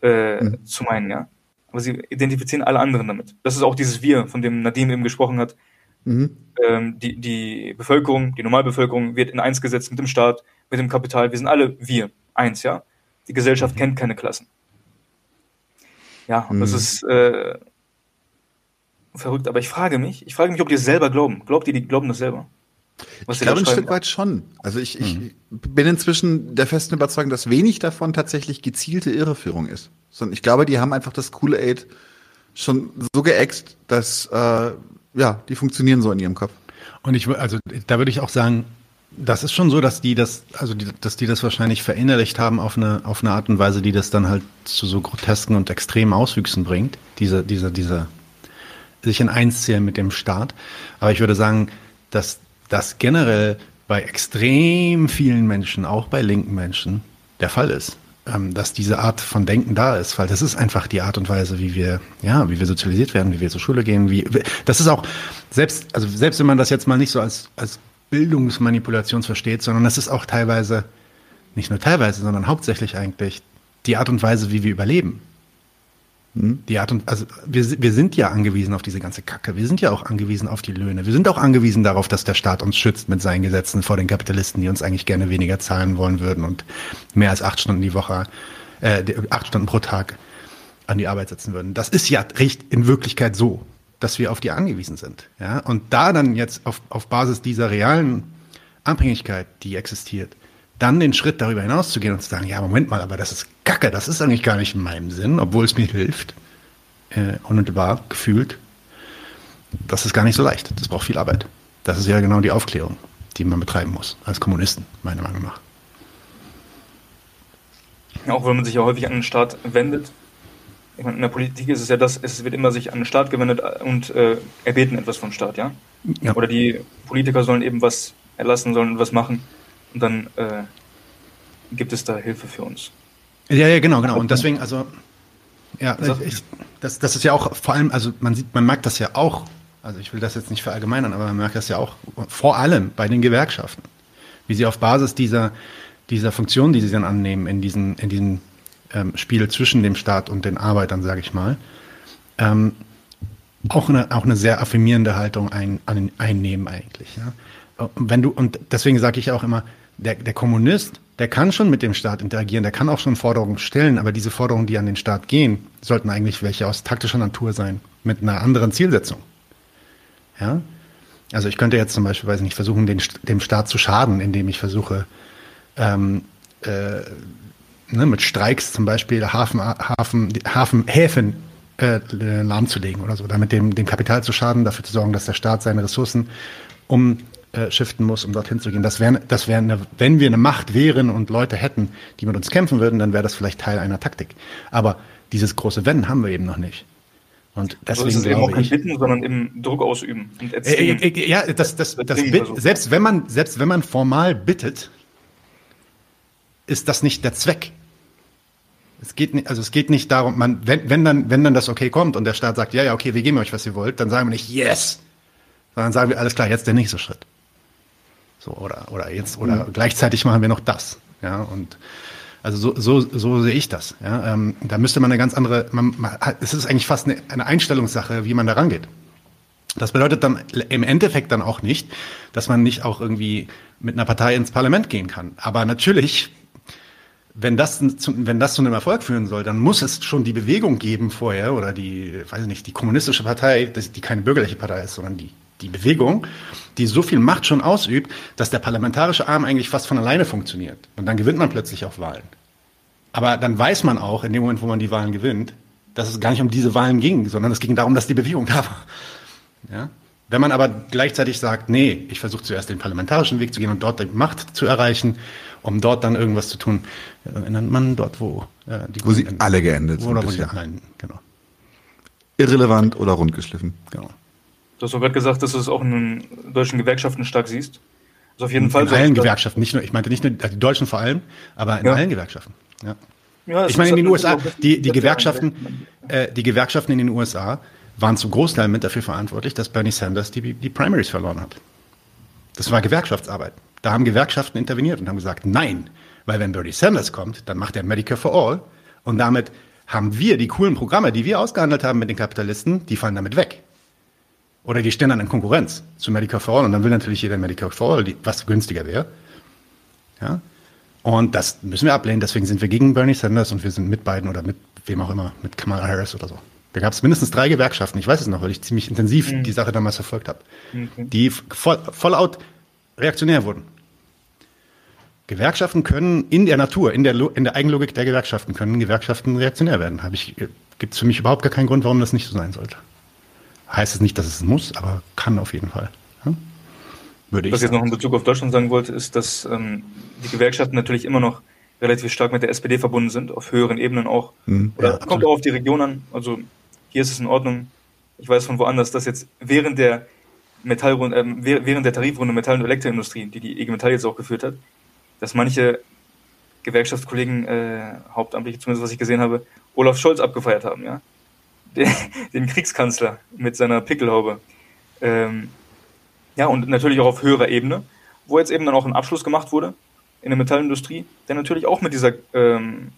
äh, mhm. zu meinen. Ja? Aber sie identifizieren alle anderen damit. Das ist auch dieses Wir, von dem Nadim eben gesprochen hat. Mhm. Ähm, die, die Bevölkerung, die Normalbevölkerung wird in eins gesetzt mit dem Staat, mit dem Kapital. Wir sind alle wir. Eins, ja. Die Gesellschaft mhm. kennt keine Klassen. Ja, und mhm. das ist äh, verrückt. Aber ich frage mich, ich frage mich, ob die es selber glauben. Glaubt ihr, die glauben das selber? Was ich glaube ein Stück weit schon. Also ich, ich mhm. bin inzwischen der festen Überzeugung, dass wenig davon tatsächlich gezielte Irreführung ist. Sondern ich glaube, die haben einfach das Kool-Aid schon so geäxt, dass äh, ja, die funktionieren so in ihrem Kopf. Und ich, also da würde ich auch sagen, Das ist schon so, dass die das, also die, dass die das wahrscheinlich verinnerlicht haben auf eine, auf eine Art und Weise, die das dann halt zu so grotesken und extremen Auswüchsen bringt. Dieser, dieser, dieser, sich in eins zählen mit dem Staat. Aber ich würde sagen, dass das generell bei extrem vielen Menschen, auch bei linken Menschen, der Fall ist, dass diese Art von Denken da ist, weil das ist einfach die Art und Weise, wie wir, ja, wie wir sozialisiert werden, wie wir zur Schule gehen, wie, das ist auch, selbst, also selbst wenn man das jetzt mal nicht so als, als Bildungsmanipulation versteht, sondern das ist auch teilweise, nicht nur teilweise, sondern hauptsächlich eigentlich die Art und Weise, wie wir überleben. Die Art und, also wir, wir sind ja angewiesen auf diese ganze Kacke. Wir sind ja auch angewiesen auf die Löhne. Wir sind auch angewiesen darauf, dass der Staat uns schützt mit seinen Gesetzen vor den Kapitalisten, die uns eigentlich gerne weniger zahlen wollen würden und mehr als acht Stunden die Woche, äh, acht Stunden pro Tag an die Arbeit setzen würden. Das ist ja in Wirklichkeit so, dass wir auf die angewiesen sind. Ja? Und da dann jetzt auf, auf Basis dieser realen Abhängigkeit, die existiert, dann den Schritt darüber hinaus zu gehen und zu sagen, ja, Moment mal, aber das ist Kacke, das ist eigentlich gar nicht in meinem Sinn, obwohl es mir hilft, äh, unmittelbar gefühlt, das ist gar nicht so leicht. Das braucht viel Arbeit. Das ist ja genau die Aufklärung, die man betreiben muss, als Kommunisten, meiner Meinung nach. Auch wenn man sich ja häufig an den Staat wendet, ich meine, in der Politik ist es ja das, es wird immer sich an den Staat gewendet und äh, erbeten etwas vom Staat, ja? Ja. Oder die Politiker sollen eben was erlassen, sollen was machen. Und dann äh, gibt es da Hilfe für uns. Ja, ja, genau, genau. Und deswegen, also, ja, ich, das, das ist ja auch vor allem, also man sieht, man merkt das ja auch, also ich will das jetzt nicht verallgemeinern, aber man merkt das ja auch vor allem bei den Gewerkschaften, wie sie auf Basis dieser, dieser Funktion, die sie dann annehmen in diesem in diesen, ähm, Spiel zwischen dem Staat und den Arbeitern, sage ich mal, ähm, auch, eine, auch eine sehr affirmierende Haltung ein, ein, einnehmen eigentlich, ja. Wenn du, und deswegen sage ich auch immer, der, der Kommunist, der kann schon mit dem Staat interagieren, der kann auch schon Forderungen stellen, aber diese Forderungen, die an den Staat gehen, sollten eigentlich welche aus taktischer Natur sein, mit einer anderen Zielsetzung. Ja? Also ich könnte jetzt zum Beispiel, weiß nicht, versuchen, den, dem Staat zu schaden, indem ich versuche, ähm, äh, ne, mit Streiks zum Beispiel Hafen, Hafen, Hafen, Häfen äh, lahmzulegen oder so, damit dem, dem Kapital zu schaden, dafür zu sorgen, dass der Staat seine Ressourcen um Äh, shiften muss, um dorthin zu gehen. Das wäre, das wäre eine, wenn wir eine Macht wären und Leute hätten, die mit uns kämpfen würden, dann wäre das vielleicht Teil einer Taktik. Aber dieses große Wenn haben wir eben noch nicht. Und deswegen also ist es eben auch kein Bitten, sondern eben Druck ausüben. Und erzählen. Äh, äh, äh, ja, das, das, das, das Bit, selbst wenn man, selbst wenn man formal bittet, ist das nicht der Zweck. Es geht nicht, also es geht nicht darum, man, wenn, wenn dann, wenn dann das Okay kommt und der Staat sagt, ja, ja, okay, wir geben euch, was ihr wollt, dann sagen wir nicht yes, sondern sagen wir alles klar, jetzt der nächste Schritt. So, oder oder jetzt oder mhm. gleichzeitig machen wir noch das, ja, und also so so so sehe ich das, ja, ähm, da müsste man eine ganz andere, man, man, es ist eigentlich fast eine, eine Einstellungssache, wie man da rangeht. Das bedeutet dann im Endeffekt dann auch nicht, dass man nicht auch irgendwie mit einer Partei ins Parlament gehen kann, aber natürlich, wenn das zu, wenn das zu einem Erfolg führen soll, dann muss es schon die Bewegung geben vorher, oder die, weiß ich nicht, die kommunistische Partei, die keine bürgerliche Partei ist, sondern die die Bewegung, die so viel Macht schon ausübt, dass der parlamentarische Arm eigentlich fast von alleine funktioniert. Und dann gewinnt man plötzlich auch Wahlen. Aber dann weiß man auch, in dem Moment, wo man die Wahlen gewinnt, dass es gar nicht um diese Wahlen ging, sondern es ging darum, dass die Bewegung da war. Ja? Wenn man aber gleichzeitig sagt, nee, ich versuche zuerst den parlamentarischen Weg zu gehen und dort die Macht zu erreichen, um dort dann irgendwas zu tun, ja, dann ändert man dort, wo äh, die Wo sie enden. alle geendet sind. Oder wo die einen, genau. Irrelevant oder rundgeschliffen. Genau. Du hast doch gerade gesagt, dass du es auch in den deutschen Gewerkschaften stark siehst. Also auf jeden in Fall. In allen Gewerkschaften, nicht nur, ich meinte nicht nur die Deutschen vor allem, aber in ja. allen Gewerkschaften. Ja. Ja, ich meine, in den U S A, die, die Gewerkschaften, äh, die Gewerkschaften in den U S A waren zum Großteil mit dafür verantwortlich, dass Bernie Sanders die, die Primaries verloren hat. Das war Gewerkschaftsarbeit. Da haben Gewerkschaften interveniert und haben gesagt, nein, weil wenn Bernie Sanders kommt, dann macht er Medicare for All und damit haben wir die coolen Programme, die wir ausgehandelt haben mit den Kapitalisten, die fallen damit weg. Oder die stehen dann in Konkurrenz zu Medicare for All und dann will natürlich jeder Medicare for All, die, was günstiger wäre. Ja? Und das müssen wir ablehnen, deswegen sind wir gegen Bernie Sanders und wir sind mit Biden oder mit wem auch immer, mit Kamala Harris oder so. Da gab es mindestens drei Gewerkschaften, ich weiß es noch, weil ich ziemlich intensiv mhm. die Sache damals verfolgt habe, mhm. die voll, voll out reaktionär wurden. Gewerkschaften können in der Natur, in der, in der Eigenlogik der Gewerkschaften, können Gewerkschaften reaktionär werden. Gibt es für mich überhaupt gar keinen Grund, warum das nicht so sein sollte. Heißt es nicht, dass es muss, aber kann auf jeden Fall. Ja? würde ich Was ich sagen. Jetzt noch in Bezug auf Deutschland sagen wollte, ist, dass ähm, die Gewerkschaften natürlich immer noch relativ stark mit der S P D verbunden sind, auf höheren Ebenen auch. Mhm, Oder ja, kommt auch auf die Region an. Also hier ist es in Ordnung. Ich weiß von woanders, dass jetzt während der Metallrunde, äh, während der Tarifrunde Metall- und Elektroindustrie, die die E G Metall jetzt auch geführt hat, dass manche Gewerkschaftskollegen, äh, hauptamtliche zumindest, was ich gesehen habe, Olaf Scholz abgefeiert haben, ja, den, den Kriegskanzler mit seiner Pickelhaube. Ähm, ja, und natürlich auch auf höherer Ebene, wo jetzt eben dann auch ein Abschluss gemacht wurde in der Metallindustrie, der natürlich auch mit dieser, ähm,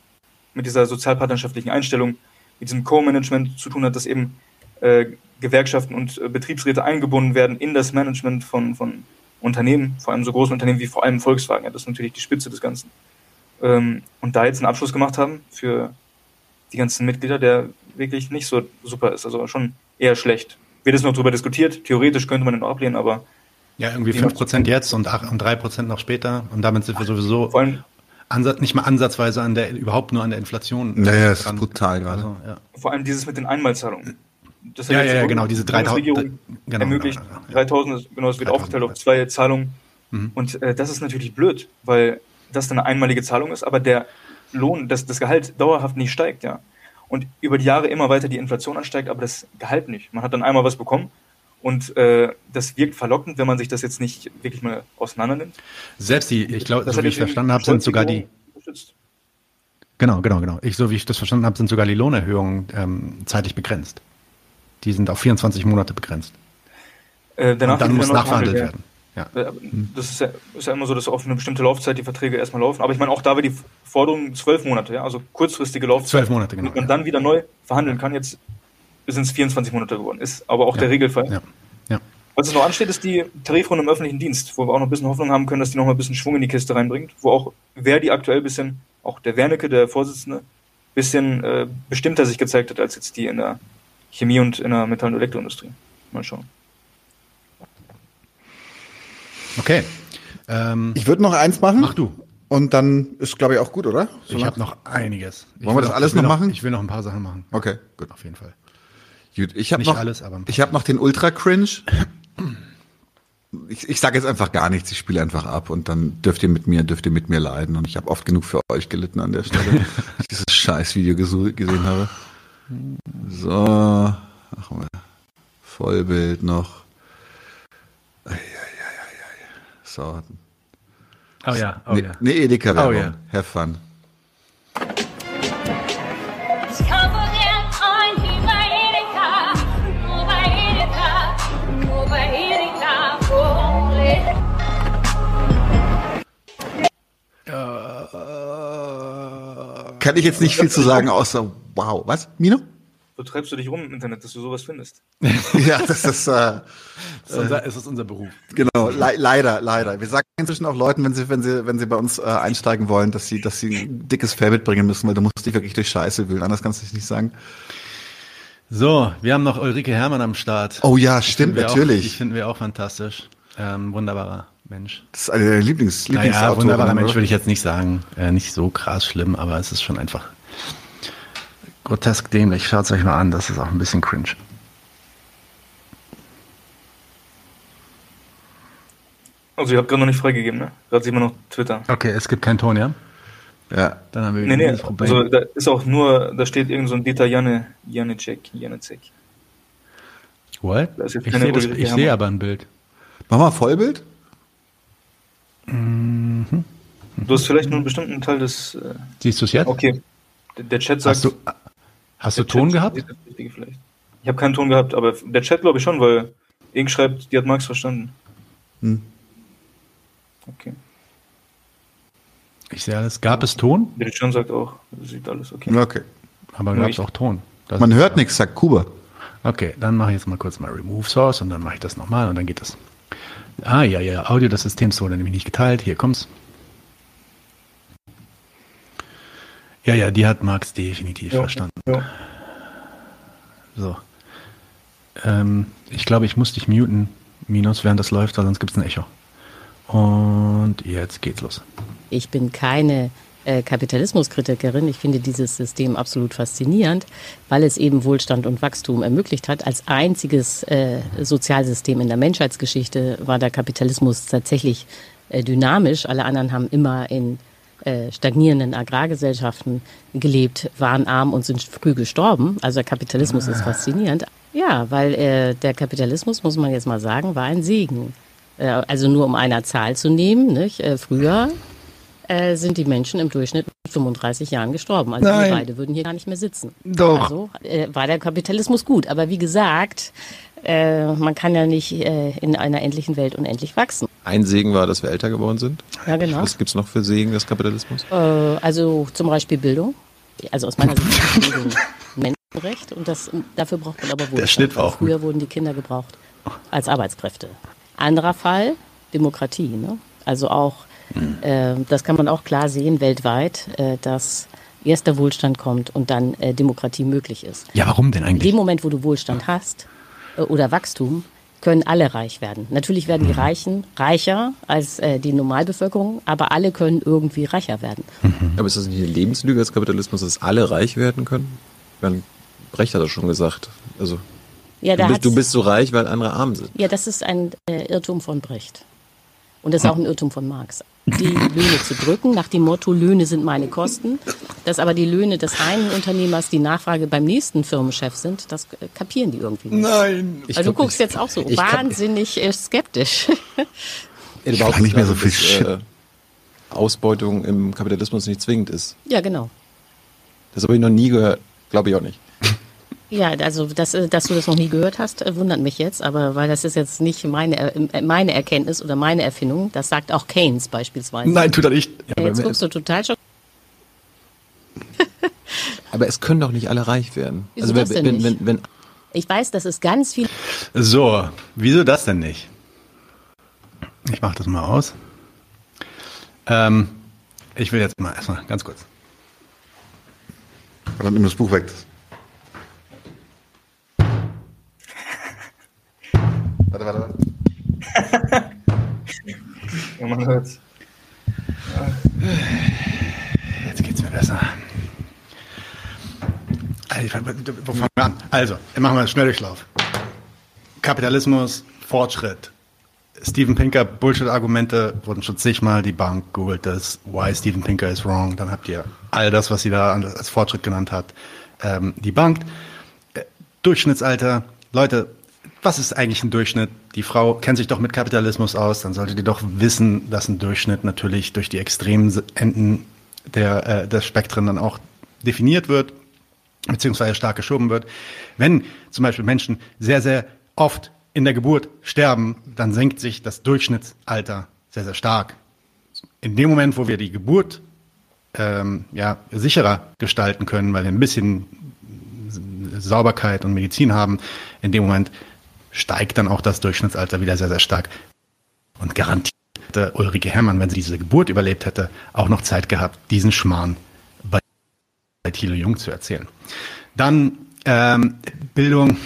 mit dieser sozialpartnerschaftlichen Einstellung, mit diesem Co-Management zu tun hat, dass eben äh, Gewerkschaften und äh, Betriebsräte eingebunden werden in das Management von, von Unternehmen, vor allem so großen Unternehmen wie vor allem Volkswagen. Ja, das ist natürlich die Spitze des Ganzen. Ähm, und da jetzt einen Abschluss gemacht haben für die ganzen Mitglieder, der wirklich nicht so super ist, also schon eher schlecht. Wird es noch darüber diskutiert, theoretisch könnte man den auch ablehnen, aber... Ja, irgendwie fünf Prozent jetzt und drei Prozent noch später und damit sind wir sowieso vor allem, ansatz, nicht mal ansatzweise an der, überhaupt nur an der Inflation. Naja, das ist brutal gerade. Also, ja. Vor allem dieses mit den Einmalzahlungen. Das ja, ja, ja, genau, diese dreitausend... Genau, ermöglicht, genau, genau, dreitausend, ja. Genau, es wird aufgeteilt auf zwei Zahlungen mhm. und äh, das ist natürlich blöd, weil das dann eine einmalige Zahlung ist, aber der Lohn, das, das Gehalt dauerhaft nicht steigt, ja. Und über die Jahre immer weiter die Inflation ansteigt, aber das Gehalt nicht. Man hat dann einmal was bekommen und äh, das wirkt verlockend, wenn man sich das jetzt nicht wirklich mal auseinander nimmt. Selbst die, ich glaube, so wie ich verstanden habe, sind sogar die... Genau, genau, genau. Ich, so wie ich das verstanden habe, sind sogar die Lohnerhöhungen ähm, zeitlich begrenzt. Die sind auf vierundzwanzig Monate begrenzt. Äh, danach und dann muss nachverhandelt werden. Ja. Das ist ja, ist ja immer so, dass auf eine bestimmte Laufzeit die Verträge erstmal laufen. Aber ich meine, auch da war die Forderung zwölf Monate, ja? Also kurzfristige Laufzeit. Zwölf Monate, genau. Und man ja. dann wieder neu verhandeln kann. Jetzt sind es vierundzwanzig Monate geworden. Ist aber auch ja. der Regelfall. Ja. Ja. Was noch ansteht, ist die Tarifrunde im öffentlichen Dienst, wo wir auch noch ein bisschen Hoffnung haben können, dass die noch mal ein bisschen Schwung in die Kiste reinbringt. Wo auch Verdi aktuell ein bisschen, auch der Wernicke, der Vorsitzende, ein bisschen äh, bestimmter sich gezeigt hat, als jetzt die in der Chemie und in der Metall- und Elektroindustrie. Mal schauen. Okay. Ähm, ich würde noch eins machen. Mach du. Und dann ist, glaube ich, auch gut, oder? So ich habe noch einiges. Ich Wollen wir das noch, alles noch machen? Noch, ich will noch ein paar Sachen machen. Okay, gut. Auf jeden Fall. Gut, ich habe noch, hab noch den Ultra-Cringe. Ich, ich sage jetzt einfach gar nichts. Ich spiele einfach ab und dann dürft ihr mit mir, dürft ihr mit mir leiden. Und ich habe oft genug für euch gelitten an der Stelle, als ich dieses scheiß Video ges- gesehen habe. So, machen wir Vollbild noch. So. Oh ja, oh ne, ja. Eine Edeka-Werbung. Oh ja. Have fun. Ich kaufe gern ein Tee bei Edeka. Nur bei Edeka. Nur bei Edeka. Kann ich jetzt nicht viel zu sagen, außer wow. Was, Mino? So treibst du dich rum im Internet, dass du sowas findest. Ja, das ist, äh, das ist, unser, das ist unser Beruf. Genau, le- leider, leider. Wir sagen inzwischen auch Leuten, wenn sie, wenn sie, wenn sie bei uns äh, einsteigen wollen, dass sie, dass sie ein dickes Fell mitbringen müssen, weil du musst dich wirklich durch Scheiße wühlen. Anders kannst du es nicht sagen. So, wir haben noch Ulrike Herrmann am Start. Oh ja, stimmt, die natürlich. Auch, die finden wir auch fantastisch. Ähm, wunderbarer Mensch. Das ist eine der Lieblings- Lieblingsautorin. Ja, wunderbarer Mensch würde ich jetzt nicht sagen. Äh, nicht so krass schlimm, aber es ist schon einfach... grotesk dämlich. Schaut es euch mal an, das ist auch ein bisschen cringe. Also, ich habe gerade noch nicht freigegeben, ne? Gerade sieht man noch Twitter. Okay, es gibt keinen Ton, ja? Ja. Dann haben wir nee, nee, das Problem. Also, da ist auch nur, da steht irgend so ein Dieter Jane, Janecek, Janecek. What? Ich sehe das, ich sehe aber ein Bild. Mach mal Vollbild? Mhm. Du hast vielleicht nur einen bestimmten Teil des. Äh Siehst du es jetzt? Okay. Der Chat sagt... Hast du, hast du Ton Chat gehabt? Ich habe keinen Ton gehabt, aber der Chat glaube ich schon, weil Ing schreibt, die hat Marx verstanden. Hm. Okay. Ich sehe alles. Gab es Ton? Der Chat sagt auch, sieht alles okay. Okay. Aber gab es auch Ton? Das Man hört nichts, sagt Kuba. Okay, dann mache ich jetzt mal kurz mal Remove Source und dann mache ich das nochmal und dann geht das. Ah, ja, ja, Audio des Systems wurde nämlich nicht geteilt. Hier, kommt's. Ja, ja, die hat Marx definitiv ja, verstanden. Ja. So. Ähm, ich glaube, ich muss dich muten, Minus, während das läuft, weil sonst gibt es ein Echo. Und jetzt geht's los. Ich bin keine äh, Kapitalismuskritikerin. Ich finde dieses System absolut faszinierend, weil es eben Wohlstand und Wachstum ermöglicht hat. Als einziges äh, Sozialsystem in der Menschheitsgeschichte war der Kapitalismus tatsächlich äh, dynamisch. Alle anderen haben immer in äh, stagnierenden Agrargesellschaften gelebt, waren arm und sind früh gestorben. Also der Kapitalismus ah. ist faszinierend. Ja, weil äh, der Kapitalismus, muss man jetzt mal sagen, war ein Segen. Äh, also nur um einer Zahl zu nehmen, nicht? Äh, früher äh, sind die Menschen im Durchschnitt mit fünfunddreißig Jahren gestorben. Also Nein. wir beide würden hier gar nicht mehr sitzen. Doch. Also äh, war der Kapitalismus gut. Aber wie gesagt, äh, man kann ja nicht äh, in einer endlichen Welt unendlich wachsen. Ein Segen war, dass wir älter geworden sind. Ja, genau. Was gibt's noch für Segen des Kapitalismus? Äh, also zum Beispiel Bildung. Also aus meiner Sicht Bildung. Menschenrecht und das, dafür braucht man aber Wohlstand. Der Schnitt war auch gut. Früher wurden die Kinder gebraucht als Arbeitskräfte. Anderer Fall, Demokratie. Ne? Also auch, mhm. äh, das kann man auch klar sehen weltweit, äh, dass erst der Wohlstand kommt und dann äh, Demokratie möglich ist. Ja, warum denn eigentlich? In dem Moment, wo du Wohlstand hast äh, oder Wachstum, können alle reich werden. Natürlich werden mhm. die Reichen reicher als äh, die Normalbevölkerung, aber alle können irgendwie reicher werden. Mhm. Aber ist das nicht eine Lebenslüge als Kapitalismus, dass alle reich werden können? Dann Brecht hat das schon gesagt. Also, ja, du, bist, du bist so reich, weil andere arm sind. Ja, das ist ein äh, Irrtum von Brecht. Und das ist auch ein Irrtum von Marx. Die Löhne zu drücken, nach dem Motto, Löhne sind meine Kosten. Dass aber die Löhne des einen Unternehmers die Nachfrage beim nächsten Firmenchef sind, das äh, kapieren die irgendwie nicht. Nein. Also du guckst nicht. Jetzt auch so ich wahnsinnig äh, skeptisch. Ich frage nicht mehr so viel Shit. Äh, Ausbeutung im Kapitalismus nicht zwingend ist. Ja, genau. Das habe ich noch nie gehört. Glaube ich auch nicht. Ja, also dass, dass du das noch nie gehört hast, wundert mich jetzt, aber weil das ist jetzt nicht meine, meine Erkenntnis oder meine Erfindung, das sagt auch Keynes beispielsweise. Nein, tut er nicht. Ja, jetzt guckst du total schon. Aber es können doch nicht alle reich werden. Wieso also, wenn, das denn wenn, nicht? Wenn, wenn ich weiß, das ist ganz viel... So, wieso das denn nicht? Ich mach das mal aus. Ähm, ich will jetzt mal erstmal ganz kurz... Und dann nimm das Buch weg. Warte, warte, warte. Ja, man hört's. Jetzt geht's mir besser. Also, wo fangen wir an? Also, machen wir einen Schnelldurchlauf. Kapitalismus, Fortschritt. Steven Pinker, Bullshit-Argumente wurden schon zigmal debunked, googelt das, why Steven Pinker is wrong, dann habt ihr all das, was sie da als Fortschritt genannt hat, ähm, debunked. Äh, Durchschnittsalter, Leute, was ist eigentlich ein Durchschnitt? Die Frau kennt sich doch mit Kapitalismus aus, dann solltet ihr doch wissen, dass ein Durchschnitt natürlich durch die extremen Enden der, äh, der Spektren dann auch definiert wird, beziehungsweise stark geschoben wird. Wenn zum Beispiel Menschen sehr, sehr oft in der Geburt sterben, dann senkt sich das Durchschnittsalter sehr, sehr stark. In dem Moment, wo wir die Geburt ähm, ja, sicherer gestalten können, weil wir ein bisschen Sauberkeit und Medizin haben, in dem Moment steigt dann auch das Durchschnittsalter wieder sehr, sehr stark. Und garantiert hätte Ulrike Herrmann, wenn sie diese Geburt überlebt hätte, auch noch Zeit gehabt, diesen Schmarrn bei Thilo Jung zu erzählen. Dann ähm, Bildung.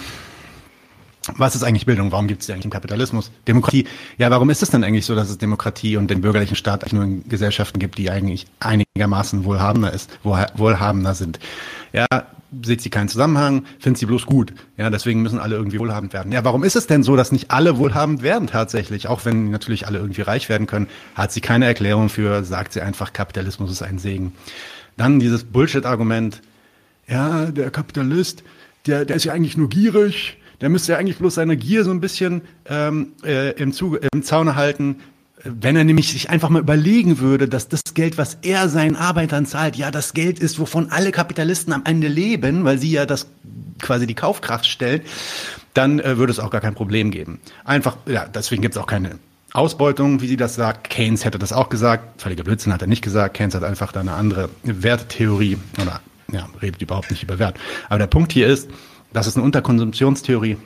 Was ist eigentlich Bildung? Warum gibt es die eigentlich im Kapitalismus? Demokratie. Ja, warum ist es denn eigentlich so, dass es Demokratie und den bürgerlichen Staat eigentlich nur in Gesellschaften gibt, die eigentlich einigermaßen wohlhabender ist, wohlhabender sind? Ja, sieht sie keinen Zusammenhang, findet sie bloß gut. Ja, deswegen müssen alle irgendwie wohlhabend werden. Ja, warum ist es denn so, dass nicht alle wohlhabend werden tatsächlich? Auch wenn natürlich alle irgendwie reich werden können, hat sie keine Erklärung für, sagt sie einfach, Kapitalismus ist ein Segen. Dann dieses Bullshit-Argument. Ja, der Kapitalist, der, der ist ja eigentlich nur gierig. Der müsste ja eigentlich bloß seine Gier so ein bisschen ähm, äh, im, Zuge, im Zaune halten, wenn er nämlich sich einfach mal überlegen würde, dass das Geld, was er seinen Arbeitern zahlt, ja das Geld ist, wovon alle Kapitalisten am Ende leben, weil sie ja das quasi die Kaufkraft stellen, dann äh, würde es auch gar kein Problem geben. Einfach, ja, deswegen gibt es auch keine Ausbeutung, wie sie das sagt. Keynes hätte das auch gesagt, völliger Blödsinn hat er nicht gesagt. Keynes hat einfach da eine andere Werttheorie, oder ja, redet überhaupt nicht über Wert. Aber der Punkt hier ist, das ist eine Unterkonsumptionstheorie,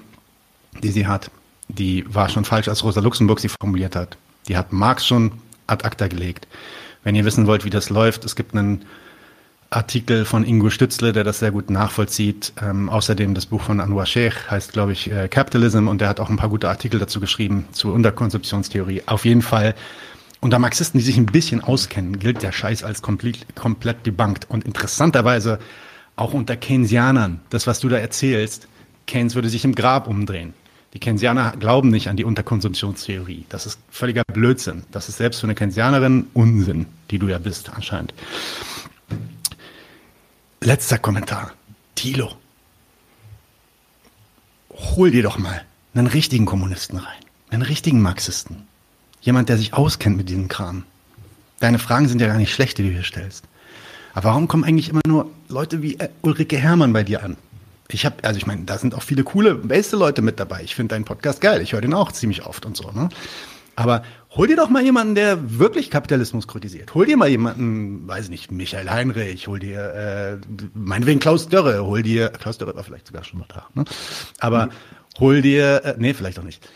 die sie hat. Die war schon falsch, als Rosa Luxemburg sie formuliert hat. Die hat Marx schon ad acta gelegt. Wenn ihr wissen wollt, wie das läuft, es gibt einen Artikel von Ingo Stützle, der das sehr gut nachvollzieht. Ähm, außerdem das Buch von Anwar Sheikh heißt, glaube ich, äh, Capitalism. Und der hat auch ein paar gute Artikel dazu geschrieben, zur Unterkonsumptionstheorie. Auf jeden Fall unter Marxisten, die sich ein bisschen auskennen, gilt der Scheiß als komplett, komplett debunked. Und interessanterweise auch unter Keynesianern, das, was du da erzählst, Keynes würde sich im Grab umdrehen. Die Keynesianer glauben nicht an die Unterkonsumptionstheorie. Das ist völliger Blödsinn. Das ist selbst für eine Keynesianerin Unsinn, die du ja bist anscheinend. Letzter Kommentar. Thilo, hol dir doch mal einen richtigen Kommunisten rein, einen richtigen Marxisten. Jemand, der sich auskennt mit diesem Kram. Deine Fragen sind ja gar nicht schlecht, die du hier stellst. Aber warum kommen eigentlich immer nur Leute wie Ulrike Herrmann bei dir an? Ich habe, also ich meine, da sind auch viele coole, beste Leute mit dabei. Ich finde deinen Podcast geil. Ich höre den auch ziemlich oft und so. Ne? Aber hol dir doch mal jemanden, der wirklich Kapitalismus kritisiert. Hol dir mal jemanden, weiß nicht, Michael Heinrich. Hol dir, äh, meinetwegen Klaus Dörre. Hol dir, Klaus Dörre war vielleicht sogar schon noch da. Ne? Aber mhm. hol dir, äh, nee, vielleicht auch nicht.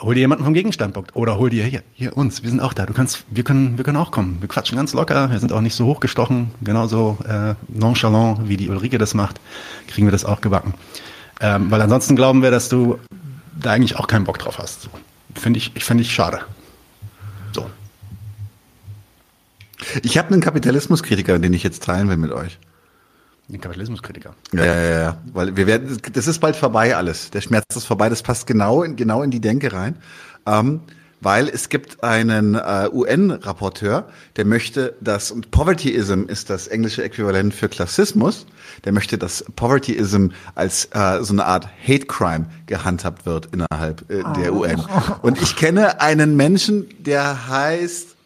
Hol dir jemanden vom Gegenstandpunkt oder hol dir hier, hier uns. Wir sind auch da. Du kannst, wir können, wir können auch kommen. Wir quatschen ganz locker. Wir sind auch nicht so hochgestochen, genauso äh, nonchalant wie die Ulrike das macht. Kriegen wir das auch gebacken, ähm, weil ansonsten glauben wir, dass du da eigentlich auch keinen Bock drauf hast. So. Finde ich, ich finde ich schade. So. Ich habe einen Kapitalismuskritiker, den ich jetzt teilen will mit euch. Den Kapitalismuskritiker. Ja, ja, ja, ja. Weil wir werden, das ist bald vorbei alles. Der Schmerz ist vorbei. Das passt genau in, genau in die Denke rein. Ähm, weil es gibt einen äh, U N-Rapporteur, der möchte, dass, und Povertyism ist das englische Äquivalent für Klassismus, der möchte, dass Povertyism als äh, so eine Art Hate Crime gehandhabt wird innerhalb äh, der oh. U N. Und ich kenne einen Menschen, der heißt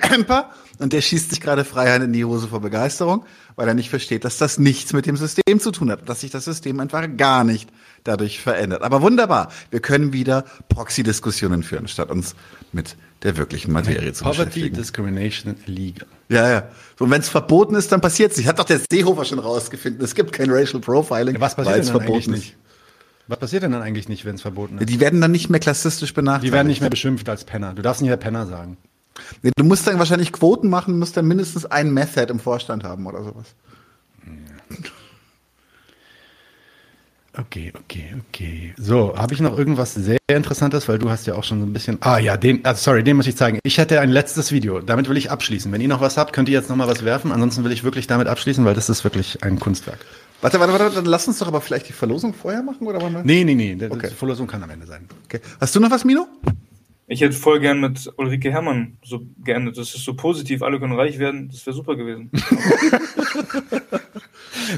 Kemper, und der schießt sich gerade freihand in die Hose vor Begeisterung, weil er nicht versteht, dass das nichts mit dem System zu tun hat, dass sich das System einfach gar nicht dadurch verändert. Aber wunderbar, wir können wieder Proxy-Diskussionen führen, statt uns mit der wirklichen Materie nee, zu Poverty, beschäftigen. Poverty, Discrimination and Illegal. Ja, ja. Und wenn es verboten ist, dann passiert es nicht. Hat doch der Seehofer schon rausgefunden, es gibt kein Racial Profiling, ja, weil es verboten ist. Was passiert denn dann eigentlich nicht, wenn es verboten ist? Die werden dann nicht mehr klassistisch benachteiligt. Die werden nicht mehr beschimpft als Penner. Du darfst nicht mehr Penner sagen. Nee, du musst dann wahrscheinlich Quoten machen, musst dann mindestens einen Method im Vorstand haben oder sowas. Okay, okay, okay. So, habe ich noch irgendwas sehr Interessantes, weil du hast ja auch schon so ein bisschen... Ah ja, den, also sorry, den muss ich zeigen. Ich hätte ein letztes Video, damit will ich abschließen. Wenn ihr noch was habt, könnt ihr jetzt noch mal was werfen. Ansonsten will ich wirklich damit abschließen, weil das ist wirklich ein Kunstwerk. Warte, warte, warte, dann lass uns doch aber vielleicht die Verlosung vorher machen, oder? Nee, nee, nee, okay. Die Verlosung kann am Ende sein. Okay. Hast du noch was, Mino? Ich hätte voll gern mit Ulrike Herrmann so geendet. Das ist so positiv, alle können reich werden. Das wäre super gewesen.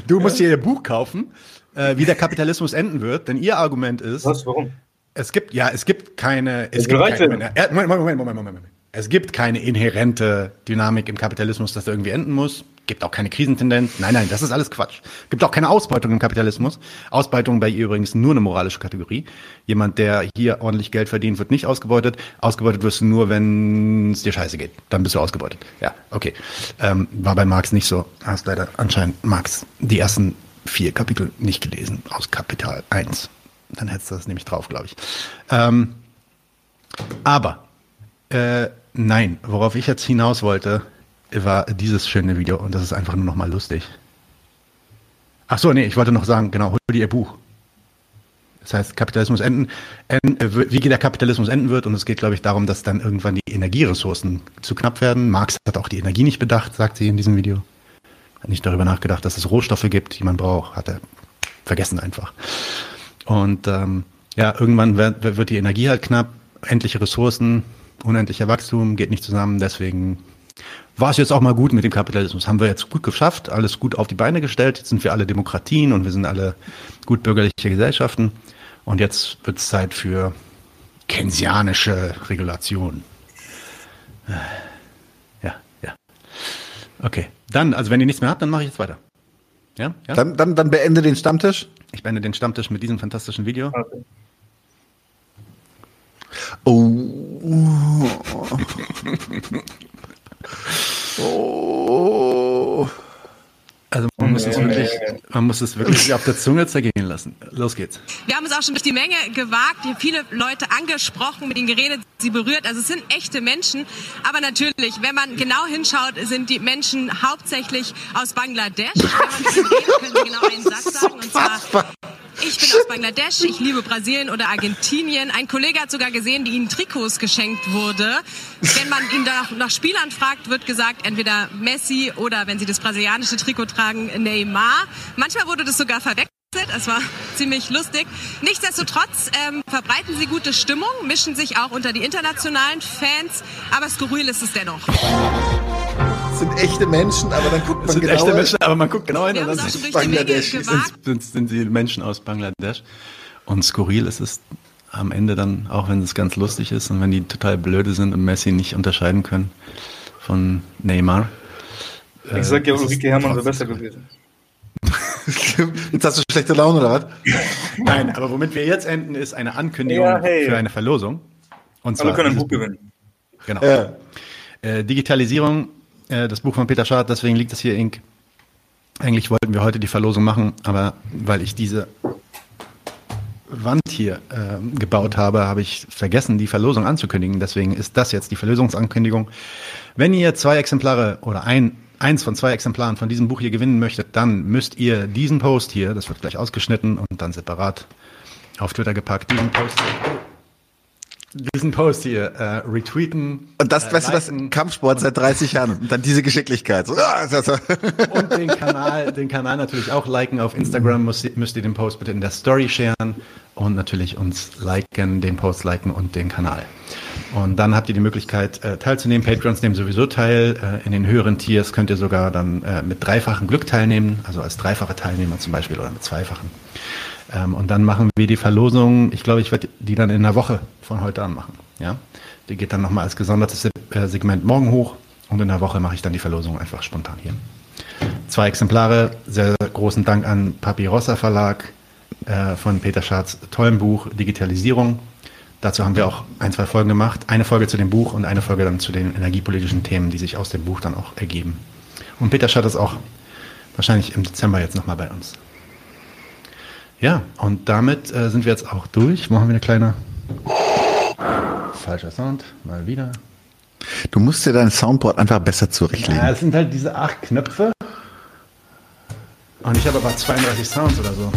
Du musst ja. Hier ihr Buch kaufen, äh, wie der Kapitalismus enden wird. Denn ihr Argument ist... Was, warum? Es gibt, ja, es gibt keine... Es gibt keine Moment, Moment, Moment, Moment, Moment. Es gibt keine inhärente Dynamik im Kapitalismus, dass er irgendwie enden muss. Gibt auch keine Krisentendenz. Nein, nein, das ist alles Quatsch. Gibt auch keine Ausbeutung im Kapitalismus. Ausbeutung bei ihr übrigens nur eine moralische Kategorie. Jemand, der hier ordentlich Geld verdient, wird nicht ausgebeutet. Ausgebeutet wirst du nur, wenn es dir scheiße geht. Dann bist du ausgebeutet. Ja, okay. Ähm, war bei Marx nicht so. Hast leider anscheinend Marx die ersten vier Kapitel nicht gelesen. Aus Kapital eins. Dann hättest du das nämlich drauf, glaube ich. Ähm, aber, äh, nein, worauf ich jetzt hinaus wollte... war dieses schöne Video und das ist einfach nur noch mal lustig. Ach so, nee, ich wollte noch sagen, genau, hol dir ihr Buch. Das heißt, Kapitalismus enden, end, wie der Kapitalismus enden wird und es geht, glaube ich, darum, dass dann irgendwann die Energieressourcen zu knapp werden. Marx hat auch die Energie nicht bedacht, sagt sie in diesem Video. Hat nicht darüber nachgedacht, dass es Rohstoffe gibt, die man braucht, hat er vergessen einfach. Und ähm, ja, irgendwann wird, wird die Energie halt knapp, endliche Ressourcen, unendlicher Wachstum, geht nicht zusammen, deswegen... War es jetzt auch mal gut mit dem Kapitalismus? Haben wir jetzt gut geschafft, alles gut auf die Beine gestellt. Jetzt sind wir alle Demokratien und wir sind alle gut bürgerliche Gesellschaften. Und jetzt wird es Zeit für keynesianische Regulation. Ja, ja. Okay, dann, also wenn ihr nichts mehr habt, dann mache ich jetzt weiter. Ja? Ja? Dann, dann, dann beende den Stammtisch. Ich beende den Stammtisch mit diesem fantastischen Video. Okay. Oh. Oh. Also man muss, es wirklich, man muss es wirklich auf der Zunge zergehen lassen. Los geht's. Wir haben uns auch schon durch die Menge gewagt. Wir haben viele Leute angesprochen, mit ihnen geredet, sie berührt. Also es sind echte Menschen. Aber natürlich, wenn man genau hinschaut, sind die Menschen hauptsächlich aus Bangladesch. Wenn man das geht, können Sie genau einen Satz sagen. Und zwar... Ich bin aus Bangladesch, ich liebe Brasilien oder Argentinien. Ein Kollege hat sogar gesehen, die ihnen Trikots geschenkt wurde. Wenn man ihn nach, nach Spielern fragt, wird gesagt, entweder Messi oder, wenn sie das brasilianische Trikot tragen, Neymar. Manchmal wurde das sogar verwechselt. Es war ziemlich lustig. Nichtsdestotrotz ähm, verbreiten sie gute Stimmung, mischen sich auch unter die internationalen Fans, aber skurril ist es dennoch. Das sind echte Menschen, aber dann guckt man sind genau echte hin. Menschen, aber man guckt genau hin. Das sind Bangladesch. Sind, sind die Menschen aus Bangladesch. Und skurril ist es am Ende dann, auch wenn es ganz lustig ist und wenn die total blöde sind und Messi nicht unterscheiden können von Neymar. Ich äh, sag ja, Ulrike Herrmann wäre besser gewesen. Jetzt hast du schlechte Laune, oder was? Nein, aber womit wir jetzt enden, ist eine Ankündigung ja, hey. für eine Verlosung. Und zwar aber wir können ein Buch gewinnen. Genau. Ja. Äh, Digitalisierung, äh, das Buch von Peter Schadt, deswegen liegt das hier, Inkorporated. Eigentlich wollten wir heute die Verlosung machen, aber weil ich diese Wand hier äh, gebaut habe, habe ich vergessen, die Verlosung anzukündigen. Deswegen ist das jetzt die Verlosungsankündigung. Wenn ihr zwei Exemplare oder ein eins von zwei Exemplaren von diesem Buch hier gewinnen möchtet, dann müsst ihr diesen Post hier, das wird gleich ausgeschnitten und dann separat auf Twitter gepackt, diesen Post hier, diesen Post hier äh, retweeten. Und das, äh, weißt du, das Kampfsport seit dreißig Jahren und dann diese Geschicklichkeit. Und den Kanal, den Kanal natürlich auch liken. Auf Instagram müsst, müsst ihr den Post bitte in der Story sharen und natürlich uns liken, den Post liken und den Kanal. Und dann habt ihr die Möglichkeit äh, teilzunehmen. Patrons nehmen sowieso teil. Äh, in den höheren Tiers könnt ihr sogar dann äh, mit dreifachem Glück teilnehmen, also als dreifache Teilnehmer zum Beispiel oder mit zweifachen. Ähm, und dann machen wir die Verlosung. Ich glaube, ich werde die dann in einer Woche von heute an machen. Ja? Die geht dann nochmal als gesondertes äh, Segment morgen hoch und in der Woche mache ich dann die Verlosung einfach spontan hier. Zwei Exemplare. Sehr großen Dank an Papirossa Verlag äh, von Peter Schatz, tollem Buch Digitalisierung. Dazu haben wir auch ein, zwei Folgen gemacht. Eine Folge zu dem Buch und eine Folge dann zu den energiepolitischen Themen, die sich aus dem Buch dann auch ergeben. Und Peter Schadt ist auch wahrscheinlich im Dezember jetzt nochmal bei uns. Ja, und damit äh, sind wir jetzt auch durch. Machen wir eine kleine... Falscher Sound, mal wieder. Du musst dir dein Soundboard einfach besser zurechtlegen. Ja, es sind halt diese acht Knöpfe. Und ich habe aber zweiunddreißig Sounds oder so.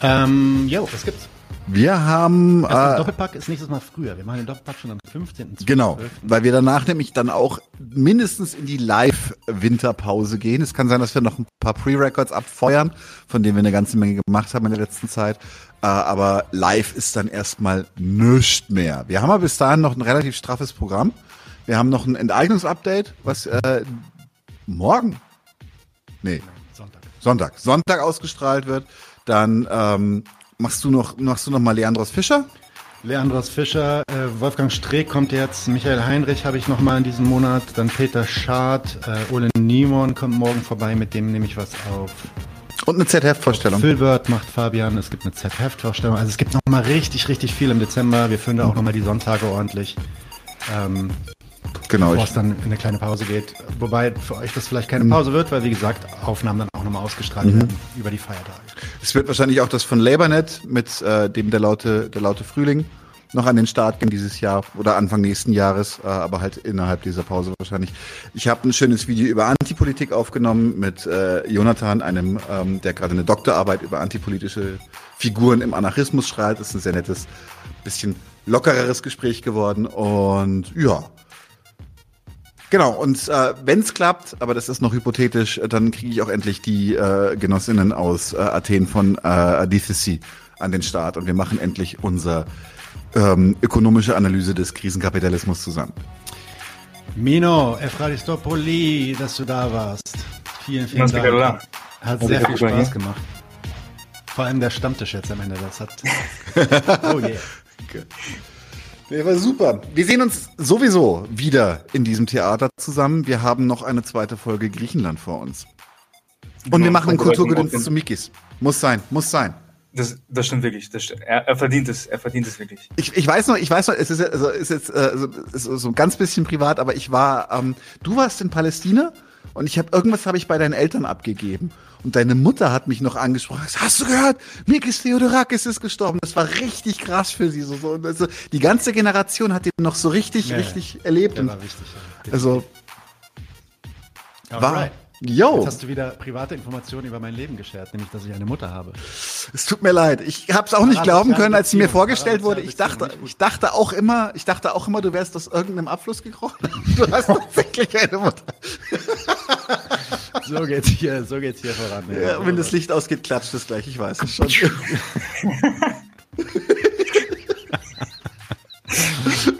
Ähm, jo, was gibt's? Wir haben... Also der äh, Doppelpack ist nächstes Mal früher. Wir machen den Doppelpack schon am fünfzehnten zwölften Genau, weil wir danach nämlich dann auch mindestens in die Live-Winterpause gehen. Es kann sein, dass wir noch ein paar Pre-Records abfeuern, von denen wir eine ganze Menge gemacht haben in der letzten Zeit. Äh, aber live ist dann erstmal nichts mehr. Wir haben aber bis dahin noch ein relativ straffes Programm. Wir haben noch ein Enteignungsupdate, was äh, morgen... Nee, Sonntag. Sonntag. Sonntag ausgestrahlt wird. Dann... Ähm, Machst du noch, machst du noch mal Leandros Fischer? Leandros Fischer, äh, Wolfgang Streeck kommt jetzt, Michael Heinrich habe ich noch mal in diesem Monat, dann Peter Schad, äh, Ole Niemann kommt morgen vorbei, mit dem nehme ich was auf. Und eine Z-Heft-Vorstellung. Filbert macht Fabian, es gibt eine Z-Heft-Vorstellung. Also es gibt noch mal richtig, richtig viel im Dezember. Wir füllen da auch noch mal die Sonntage ordentlich. Ähm, genau. Bevor es dann in eine kleine Pause geht. Wobei für euch das vielleicht keine Pause wird, weil wie gesagt, Aufnahmen dann auch nochmal ausgestrahlt mhm. werden über die Feiertage. Es wird wahrscheinlich auch das von Labernet mit äh, dem der laute, der laute Frühling noch an den Start gehen dieses Jahr oder Anfang nächsten Jahres, äh, aber halt innerhalb dieser Pause wahrscheinlich. Ich habe ein schönes Video über Antipolitik aufgenommen mit äh, Jonathan, einem, ähm, der gerade eine Doktorarbeit über antipolitische Figuren im Anarchismus schreibt. Das ist ein sehr nettes, bisschen lockereres Gespräch geworden und ja. Genau, und äh, wenn es klappt, aber das ist noch hypothetisch, dann kriege ich auch endlich die äh, Genossinnen aus äh, Athen von äh, Adithesie an den Start und wir machen endlich unsere ähm, ökonomische Analyse des Krisenkapitalismus zusammen. Mino, Efraristopoli, dass du da warst. Vielen, vielen Dank. Da. Hat sehr viel Spaß gemacht. Vor allem der Stammtisch jetzt am Ende, das hat... Oh yeah. Okay. Der war super. Wir sehen uns sowieso wieder in diesem Theater zusammen. Wir haben noch eine zweite Folge Griechenland vor uns. Und genau, wir machen Kulturgedöns zu Mikis. Muss sein, muss sein. Das, das stimmt wirklich. Das stimmt. Er, er verdient es, er verdient es wirklich. Ich, ich weiß noch, ich weiß noch, es ist, also, ist jetzt äh, so, ist so ein ganz bisschen privat, aber ich war, ähm, du warst in Palästina und ich habe irgendwas habe ich bei deinen Eltern abgegeben. Und deine Mutter hat mich noch angesprochen. Hast du gehört? Mikis Theodorakis ist gestorben. Das war richtig krass für sie. So, so. Also, die ganze Generation hat den noch so richtig, ja, richtig erlebt. Der war wichtig. Ja. Also, war, Yo. Jetzt hast du wieder private Informationen über mein Leben geshared, nämlich, dass ich eine Mutter habe. Es tut mir leid. Ich habe es auch nicht glauben können, als sie mir vorgestellt wurde. Ich dachte, ich dachte auch immer, ich dachte auch immer, du wärst aus irgendeinem Abfluss gekrochen. Du hast tatsächlich eine Mutter. So geht's hier, so geht's hier voran. Ja. Ja, wenn das Licht ausgeht, klatscht es gleich. Ich weiß es schon.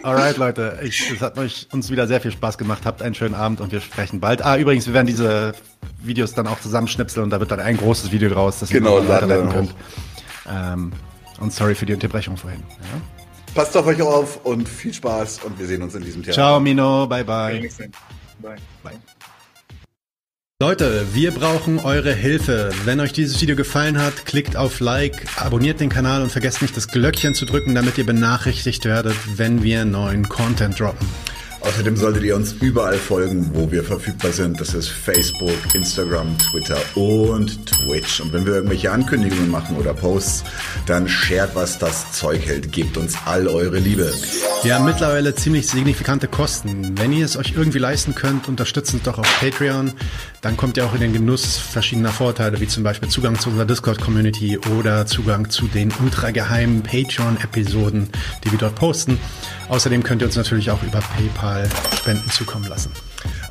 Alright, Leute, ich, es hat euch, uns wieder sehr viel Spaß gemacht. Habt einen schönen Abend und wir sprechen bald. Ah, übrigens, wir werden diese Videos dann auch zusammenschnipseln und da wird dann ein großes Video draus, das genau, ihr weiterleiten könnt. Ähm, und sorry für die Unterbrechung vorhin. Ja? Passt auf euch auf und viel Spaß und wir sehen uns in diesem Theater. Ciao, Mino, bye bye. Bye. Bye. Leute, wir brauchen eure Hilfe. Wenn euch dieses Video gefallen hat, klickt auf Like, abonniert den Kanal und vergesst nicht, das Glöckchen zu drücken, damit ihr benachrichtigt werdet, wenn wir neuen Content droppen. Außerdem solltet ihr uns überall folgen, wo wir verfügbar sind. Das ist Facebook, Instagram, Twitter und Twitch. Und wenn wir irgendwelche Ankündigungen machen oder Posts, dann shared, was das Zeug hält. Gebt uns all eure Liebe. Wir haben mittlerweile ziemlich signifikante Kosten. Wenn ihr es euch irgendwie leisten könnt, unterstützt uns doch auf Patreon. Dann kommt ihr auch in den Genuss verschiedener Vorteile, wie zum Beispiel Zugang zu unserer Discord-Community oder Zugang zu den ultrageheimen Patreon-Episoden, die wir dort posten. Außerdem könnt ihr uns natürlich auch über PayPal Spenden zukommen lassen.